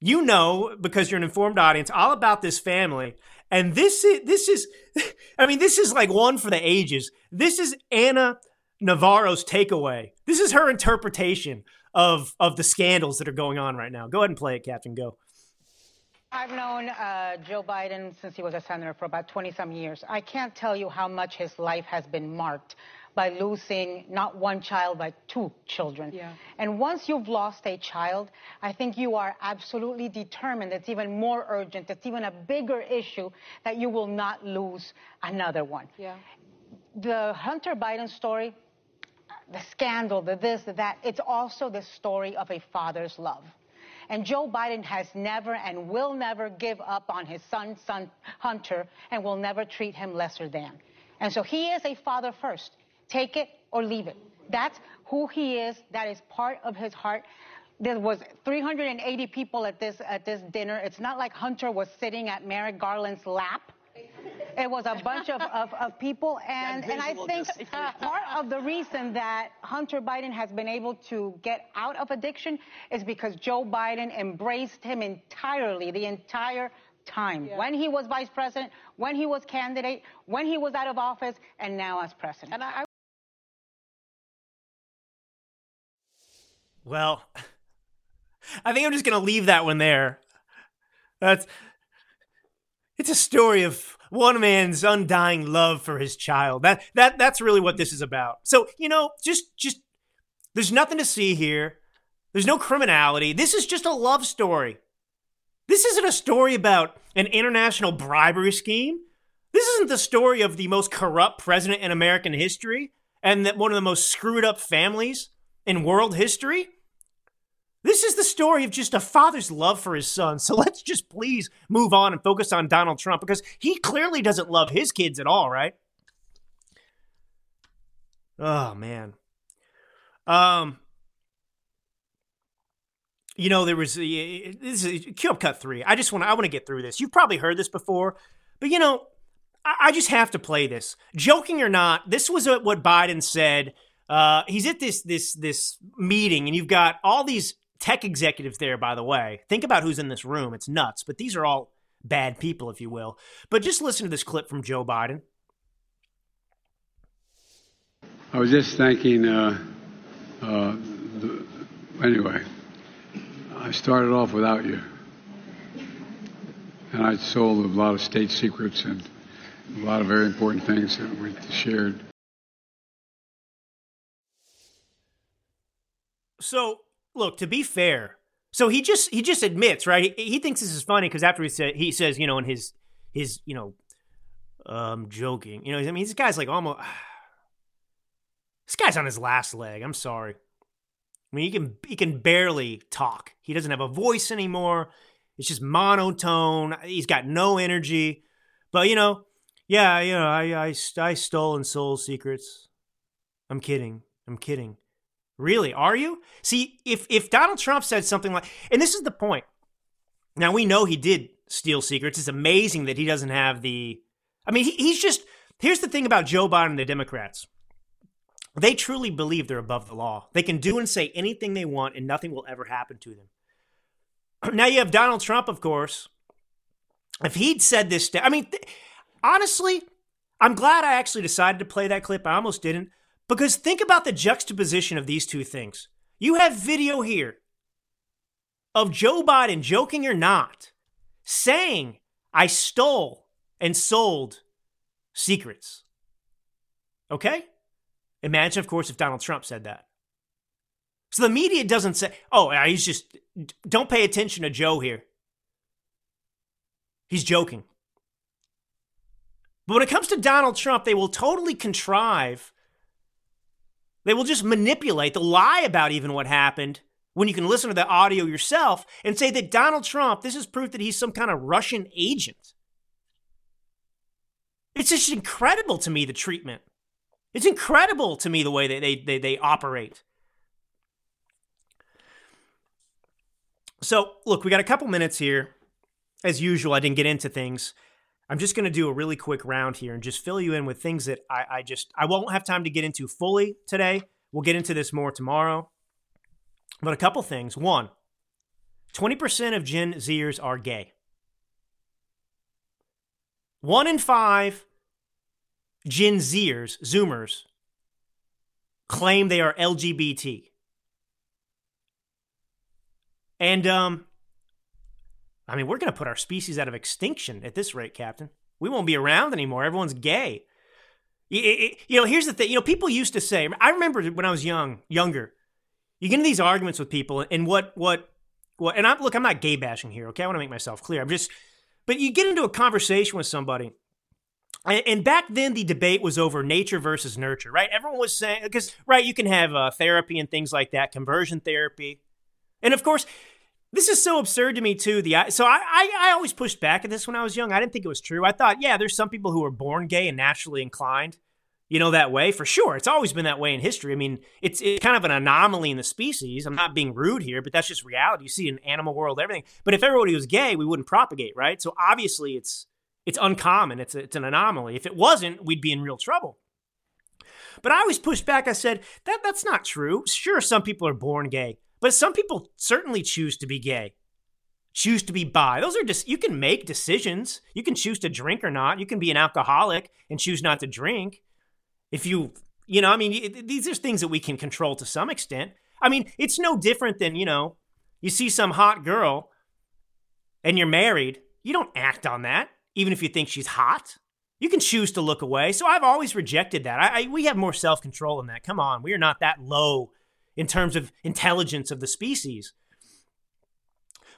You know, because you're an informed audience, all about this family. And this is, this is, I mean, this is like one for the ages. This is Anna Navarro's takeaway. This is her interpretation of, of the scandals that are going on right now. Go ahead and play it, Captain. Go. I've known uh, Joe Biden since he was a senator for about twenty-some years. I can't tell you how much his life has been marked by losing not one child, but two children. Yeah. And once you've lost a child, I think you are absolutely determined. It's even more urgent. It's even a bigger issue that you will not lose another one. Yeah. The Hunter Biden story, the scandal, the this, the that, it's also the story of a father's love. And Joe Biden has never and will never give up on his son, son Hunter, and will never treat him lesser than. And so he is a father first. Take it or leave it. That's who he is. That is part of his heart. There was three hundred eighty people at this at this dinner. It's not like Hunter was sitting at Merrick Garland's lap. It was a bunch of, of, of people. And, and I think uh, part of the reason that Hunter Biden has been able to get out of addiction is because Joe Biden embraced him entirely, the entire time. Yeah. When he was vice president, when he was candidate, when he was out of office, and now as president. And I, I well, I think I'm just going to leave that one there. That's... It's a story of one man's undying love for his child. That that that's really what this is about. So, you know, just just there's nothing to see here. There's no criminality. This is just a love story. This isn't a story about an international bribery scheme. This isn't the story of the most corrupt president in American history and that one of the most screwed up families in world history. This is the story of just a father's love for his son. So let's just please move on and focus on Donald Trump, because he clearly doesn't love his kids at all, right? Oh, man. Um, you know, there was a, this is cue up cut three. I just want to I want to get through this. You've probably heard this before, but, you know, I, I just have to play this. Joking or not, this was what Biden said. Uh, he's at this this this meeting, and you've got all these tech executives there, by the way. Think about who's in this room. It's nuts, but these are all bad people, if you will. But just listen to this clip from Joe Biden. I was just thanking, uh, uh, the, anyway, I started off without you. And I sold a lot of state secrets and a lot of very important things that we shared. So, look, to be fair, so he just he just admits, right? He, he thinks this is funny because after he said he says, you know, in his his you know, um, joking, you know, I mean, this guy's like almost this guy's on his last leg. I'm sorry. I mean, he can he can barely talk. He doesn't have a voice anymore. It's just monotone. He's got no energy. But you know, yeah, you know, I I, I stole and sold secrets. I'm kidding. I'm kidding. Really, are you? See, if if Donald Trump said something like, and this is the point. Now, we know he did steal secrets. It's amazing that he doesn't have the, I mean, he, he's just, here's the thing about Joe Biden and the Democrats. They truly believe they're above the law. They can do and say anything they want and nothing will ever happen to them. Now you have Donald Trump, of course. If he'd said this, I mean, th- honestly, I'm glad I actually decided to play that clip. I almost didn't. Because think about the juxtaposition of these two things. You have video here of Joe Biden, joking or not, saying, I stole and sold secrets. Okay? Imagine, of course, if Donald Trump said that. So the media doesn't say, oh, he's just, don't pay attention to Joe here. He's joking. But when it comes to Donald Trump, they will totally contrive. They will just manipulate, they'll lie about even what happened when you can listen to the audio yourself and say that Donald Trump, this is proof that he's some kind of Russian agent. It's just incredible to me, the treatment. It's incredible to me the way that they, they, they operate. So, look, we got a couple minutes here. As usual, I didn't get into things. I'm just going to do a really quick round here and just fill you in with things that I, I just, I won't have time to get into fully today. We'll get into this more tomorrow. But a couple things. One, twenty percent of Gen Zers are gay. One in five Gen Zers, Zoomers, claim they are L G B T. And, um, I mean, we're going to put our species out of extinction at this rate, Captain. We won't be around anymore. Everyone's gay. It, it, you know, here's the thing. You know, people used to say, I remember when I was young, younger, you get into these arguments with people and what, what, what, and I'm, look, I'm not gay bashing here, okay? I want to make myself clear. I'm just, but you get into a conversation with somebody. And, and back then the debate was over nature versus nurture, right? Everyone was saying, because, right, you can have uh, therapy and things like that, conversion therapy. And of course, This is so absurd to me, too. The So I, I, I always pushed back at this when I was young. I didn't think it was true. I thought, yeah, there's some people who are born gay and naturally inclined, you know, that way. For sure. It's always been that way in history. I mean, it's, it's kind of an anomaly in the species. I'm not being rude here, but that's just reality. You see in animal world, everything. But if everybody was gay, we wouldn't propagate, right? So obviously it's it's uncommon. It's, a, it's an anomaly. If it wasn't, we'd be in real trouble. But I always pushed back. I said, that that's not true. Sure, some people are born gay. But some people certainly choose to be gay, choose to be bi. Those are just, you can make decisions. You can choose to drink or not. You can be an alcoholic and choose not to drink. If you, you know, I mean, it, these are things that we can control to some extent. I mean, it's no different than, you know, you see some hot girl and you're married. You don't act on that, even if you think she's hot. You can choose to look away. So I've always rejected that. I, I we have more self-control than that. Come on, we are not that low in terms of intelligence of the species.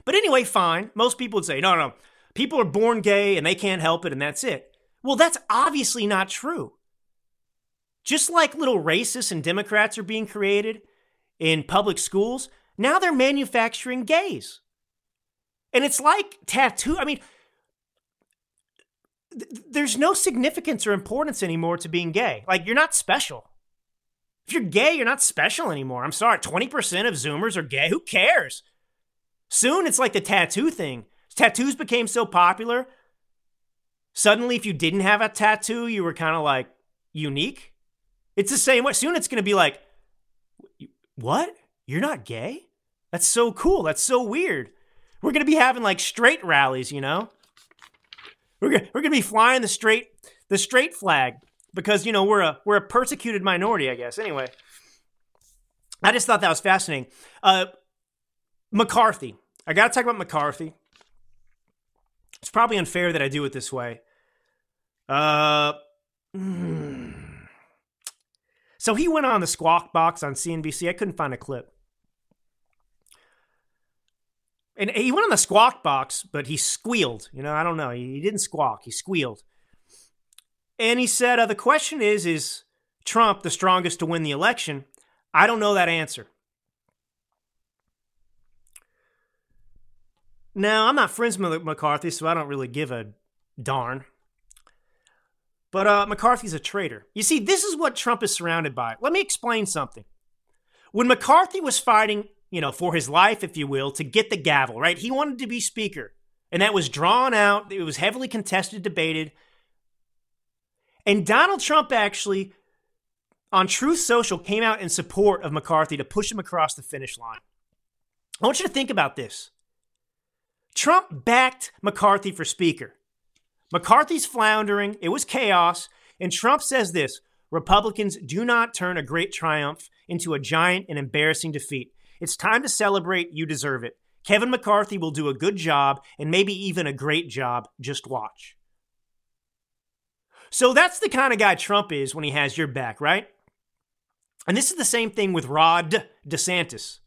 But anyway, fine. Most people would say, no, no, people are born gay and they can't help it and that's it. Well, that's obviously not true. Just like little racists and Democrats are being created in public schools, now they're manufacturing gays. And it's like tattoo. I mean, th- there's no significance or importance anymore to being gay. Like, you're not special. If you're gay, you're not special anymore. I'm sorry. twenty percent of Zoomers are gay. Who cares? Soon it's like the tattoo thing. Tattoos became so popular. Suddenly, if you didn't have a tattoo, you were kind of like unique. It's the same way. Soon it's going to be like, what? You're not gay? That's so cool. That's so weird. We're going to be having like straight rallies, you know? We're going we're going to be flying the straight the straight flag. Because, you know, we're a we're a persecuted minority, I guess. Anyway, I just thought that was fascinating. Uh, McCarthy. I got to talk about McCarthy. It's probably unfair that I do it this way. Uh, mm. So he went on the Squawk Box on C N B C. I couldn't find a clip. And he went on the Squawk Box, but he squealed. You know, I don't know. He, he didn't squawk. He squealed. And he said, uh, the question is, is Trump the strongest to win the election? I don't know that answer. Now, I'm not friends with McCarthy, so I don't really give a darn. But uh, McCarthy's a traitor. You see, this is what Trump is surrounded by. Let me explain something. When McCarthy was fighting, you know, for his life, if you will, to get the gavel, right? He wanted to be speaker. And that was drawn out. It was heavily contested, debated. And Donald Trump actually, on Truth Social, came out in support of McCarthy to push him across the finish line. I want you to think about this. Trump backed McCarthy for speaker. McCarthy's floundering. It was chaos. And Trump says this, Republicans do not turn a great triumph into a giant and embarrassing defeat. It's time to celebrate. You deserve it. Kevin McCarthy will do a good job and maybe even a great job. Just watch. So that's the kind of guy Trump is when he has your back, right? And this is the same thing with Rod DeSantis.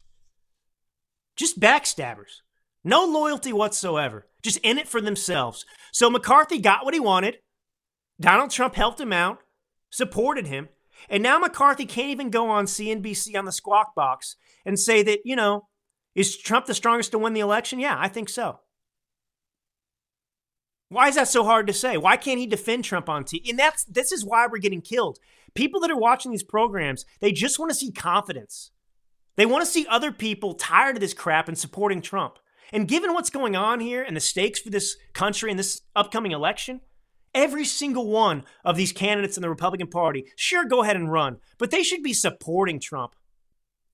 Just backstabbers. No loyalty whatsoever. Just in it for themselves. So McCarthy got what he wanted. Donald Trump helped him out, supported him. And now McCarthy can't even go on C N B C on the Squawk Box and say that, you know, is Trump the strongest to win the election? Yeah, I think so. Why is that so hard to say? Why can't he defend Trump on T V? And that's this is why we're getting killed. People that are watching these programs, they just want to see confidence. They want to see other people tired of this crap and supporting Trump. And given what's going on here and the stakes for this country and this upcoming election, every single one of these candidates in the Republican Party, sure, go ahead and run, but they should be supporting Trump.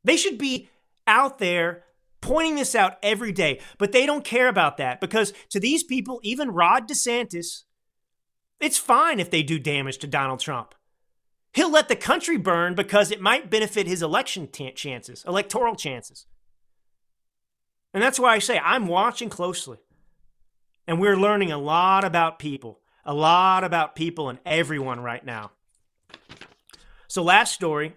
They should be out there pointing this out every day, but they don't care about that because to these people, even Rod DeSantis, it's fine if they do damage to Donald Trump. He'll let the country burn because it might benefit his election t- chances, electoral chances. And that's why I say I'm watching closely. And we're learning a lot about people, a lot about people and everyone right now. So last story.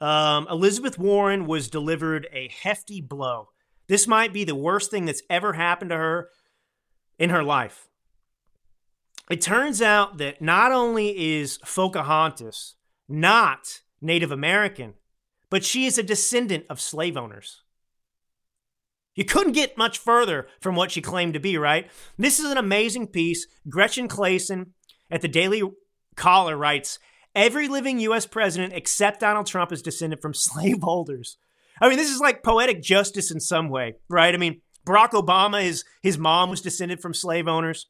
Um, Elizabeth Warren was delivered a hefty blow. This might be the worst thing that's ever happened to her in her life. It turns out that not only is Pocahontas not Native American, but she is a descendant of slave owners. You couldn't get much further from what she claimed to be, right? This is an amazing piece. Gretchen Clason at the Daily Caller writes, every living U S president except Donald Trump is descended from slaveholders. I mean, this is like poetic justice in some way, right? I mean, Barack Obama, his, his mom was descended from slave owners.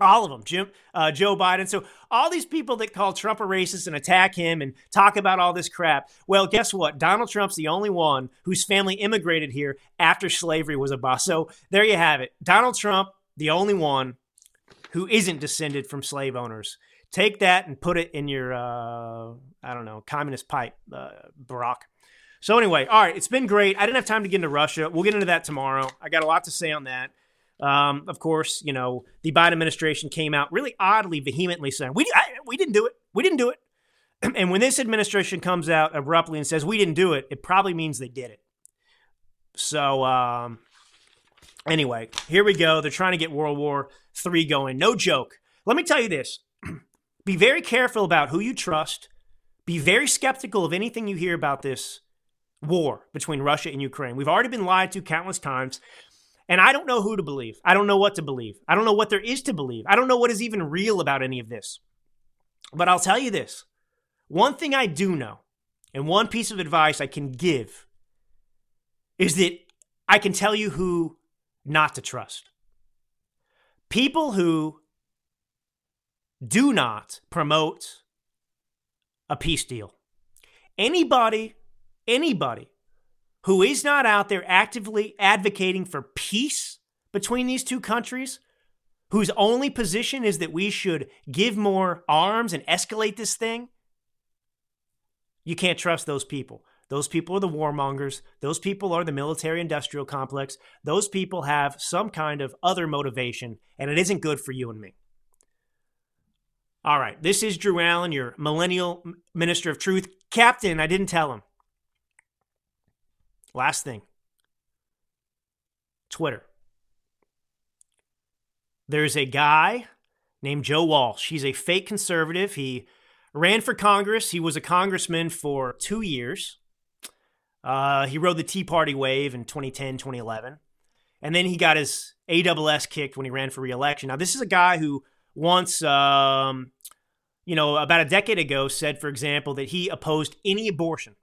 All of them, Jim, uh, Joe Biden. So all these people that call Trump a racist and attack him and talk about all this crap. Well, guess what? Donald Trump's the only one whose family immigrated here after slavery was abolished. So there you have it. Donald Trump, the only one who isn't descended from slave owners. Take that and put it in your, uh, I don't know, communist pipe, uh, Barack. So anyway, all right, it's been great. I didn't have time to get into Russia. We'll get into that tomorrow. I got a lot to say on that. Um, of course, you know, the Biden administration came out really oddly, vehemently saying, we, I, we didn't do it. We didn't do it. And when this administration comes out abruptly and says, we didn't do it, it probably means they did it. So, um, anyway, here we go. They're trying to get World War Three going. No joke. Let me tell you this. Be very careful about who you trust. Be very skeptical of anything you hear about this war between Russia and Ukraine. We've already been lied to countless times. And I don't know who to believe. I don't know what to believe. I don't know what there is to believe. I don't know what is even real about any of this. But I'll tell you this. One thing I do know, and one piece of advice I can give, is that I can tell you who not to trust. People who do not promote a peace deal. Anybody, anybody, who is not out there actively advocating for peace between these two countries, whose only position is that we should give more arms and escalate this thing, you can't trust those people. Those people are the warmongers. Those people are the military-industrial complex. Those people have some kind of other motivation, and it isn't good for you and me. All right, this is Drew Allen, your millennial minister of truth. Captain, I didn't tell him. Last thing, Twitter. There's a guy named Joe Walsh. He's a fake conservative. He ran for Congress. He was a congressman for two years. Uh, he rode the Tea Party wave in twenty ten, twenty eleven. And then he got his ass kicked when he ran for re-election. Now, this is a guy who once, um, you know, about a decade ago said, for example, that he opposed any abortion.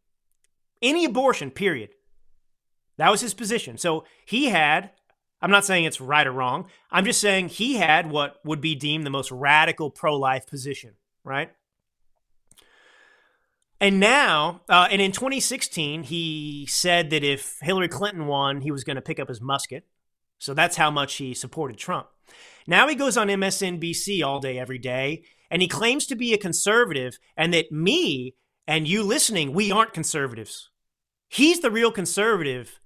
Any abortion, period. That was his position. So he had, I'm not saying it's right or wrong. I'm just saying he had what would be deemed the most radical pro-life position, right? And now, uh, and in twenty sixteen, he said that if Hillary Clinton won, he was going to pick up his musket. So that's how much he supported Trump. Now he goes on M S N B C all day, every day, and he claims to be a conservative and that me and you listening, we aren't conservatives. He's the real conservative.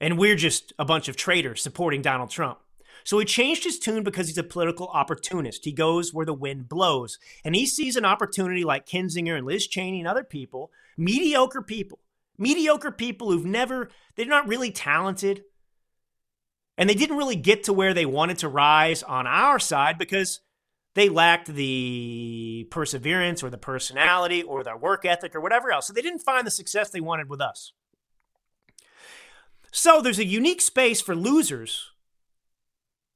And we're just a bunch of traitors supporting Donald Trump. So he changed his tune because he's a political opportunist. He goes where the wind blows. And he sees an opportunity like Kinzinger and Liz Cheney and other people, mediocre people, mediocre people who've never, they're not really talented. And they didn't really get to where they wanted to rise on our side because they lacked the perseverance or the personality or the work ethic or whatever else. So they didn't find the success they wanted with us. So there's a unique space for losers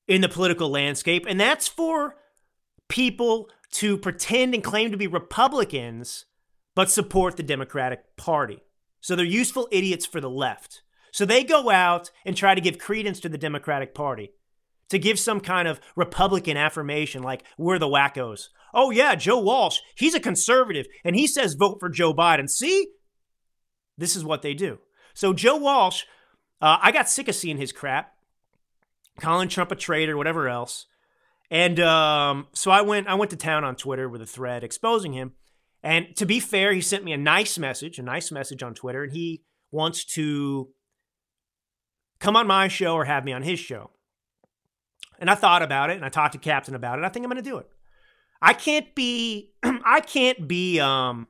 in the political landscape, and that's for people to pretend and claim to be Republicans, but support the Democratic Party. So they're useful idiots for the left. So they go out and try to give credence to the Democratic Party, to give some kind of Republican affirmation, like we're the wackos. Oh yeah, Joe Walsh, he's a conservative, and he says vote for Joe Biden. See? This is what they do. So Joe Walsh, Uh, I got sick of seeing his crap, calling Trump a traitor, whatever else. And um, so I went I went to town on Twitter with a thread exposing him. And to be fair, he sent me a nice message, a nice message on Twitter. And he wants to come on my show or have me on his show. And I thought about it and I talked to Captain about it. I think I'm going to do it. I can't be, I can't be um,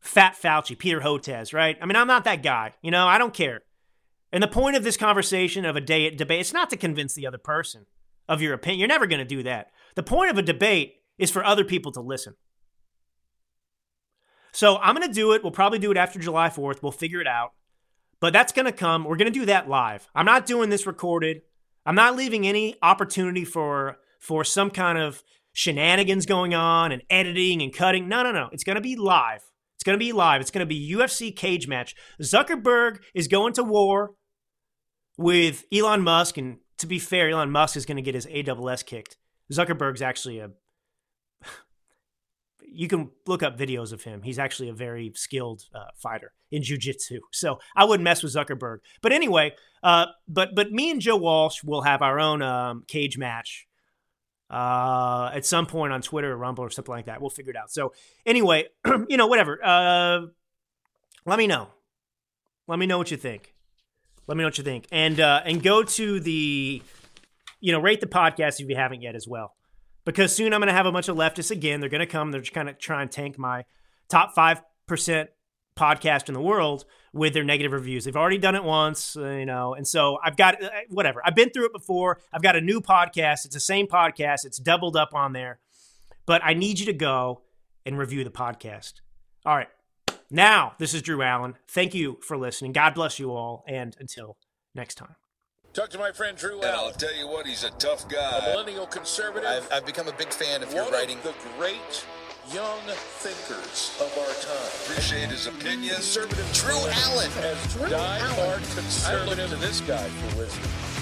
Fat Fauci, Peter Hotez, right? I mean, I'm not that guy. You know, I don't care. And the point of this conversation of a day at debate, it's not to convince the other person of your opinion. You're never going to do that. The point of a debate is for other people to listen. So I'm going to do it. We'll probably do it after July fourth. We'll figure it out. But that's going to come. We're going to do that live. I'm not doing this recorded. I'm not leaving any opportunity for for some kind of shenanigans going on and editing and cutting. No, no, no. It's going to be live. It's going to be live. It's going to be U F C cage match. Zuckerberg is going to war with Elon Musk. And to be fair, Elon Musk is going to get his ass kicked. Zuckerberg's actually a... You can look up videos of him. He's actually a very skilled uh, fighter in jiu-jitsu. So I wouldn't mess with Zuckerberg. But anyway, uh, but but me and Joe Walsh will have our own um, cage match uh, at some point on Twitter or Rumble or something like that. We'll figure it out. So anyway, you know, whatever. Uh, let me know. Let me know what you think. Let me know what you think. And uh, and go to the, you know, rate the podcast if you haven't yet as well. Because soon I'm going to have a bunch of leftists again. They're going to come. They're just kind of trying to tank my top five percent podcast in the world with their negative reviews. They've already done it once, you know. And so I've got, whatever. I've been through it before. I've got a new podcast. It's the same podcast. It's doubled up on there. But I need you to go and review the podcast. All right. Now, this is Drew Allen. Thank you for listening. God bless you all. And until next time. Talk to my friend Drew Allen. And I'll tell you what, he's a tough guy. A millennial conservative. I've, I've become a big fan of your writing. One of the great young thinkers of our time. Appreciate his opinion. Conservative Drew Allen. As Drew Allen. Diehard conservative. I look to this guy for wisdom.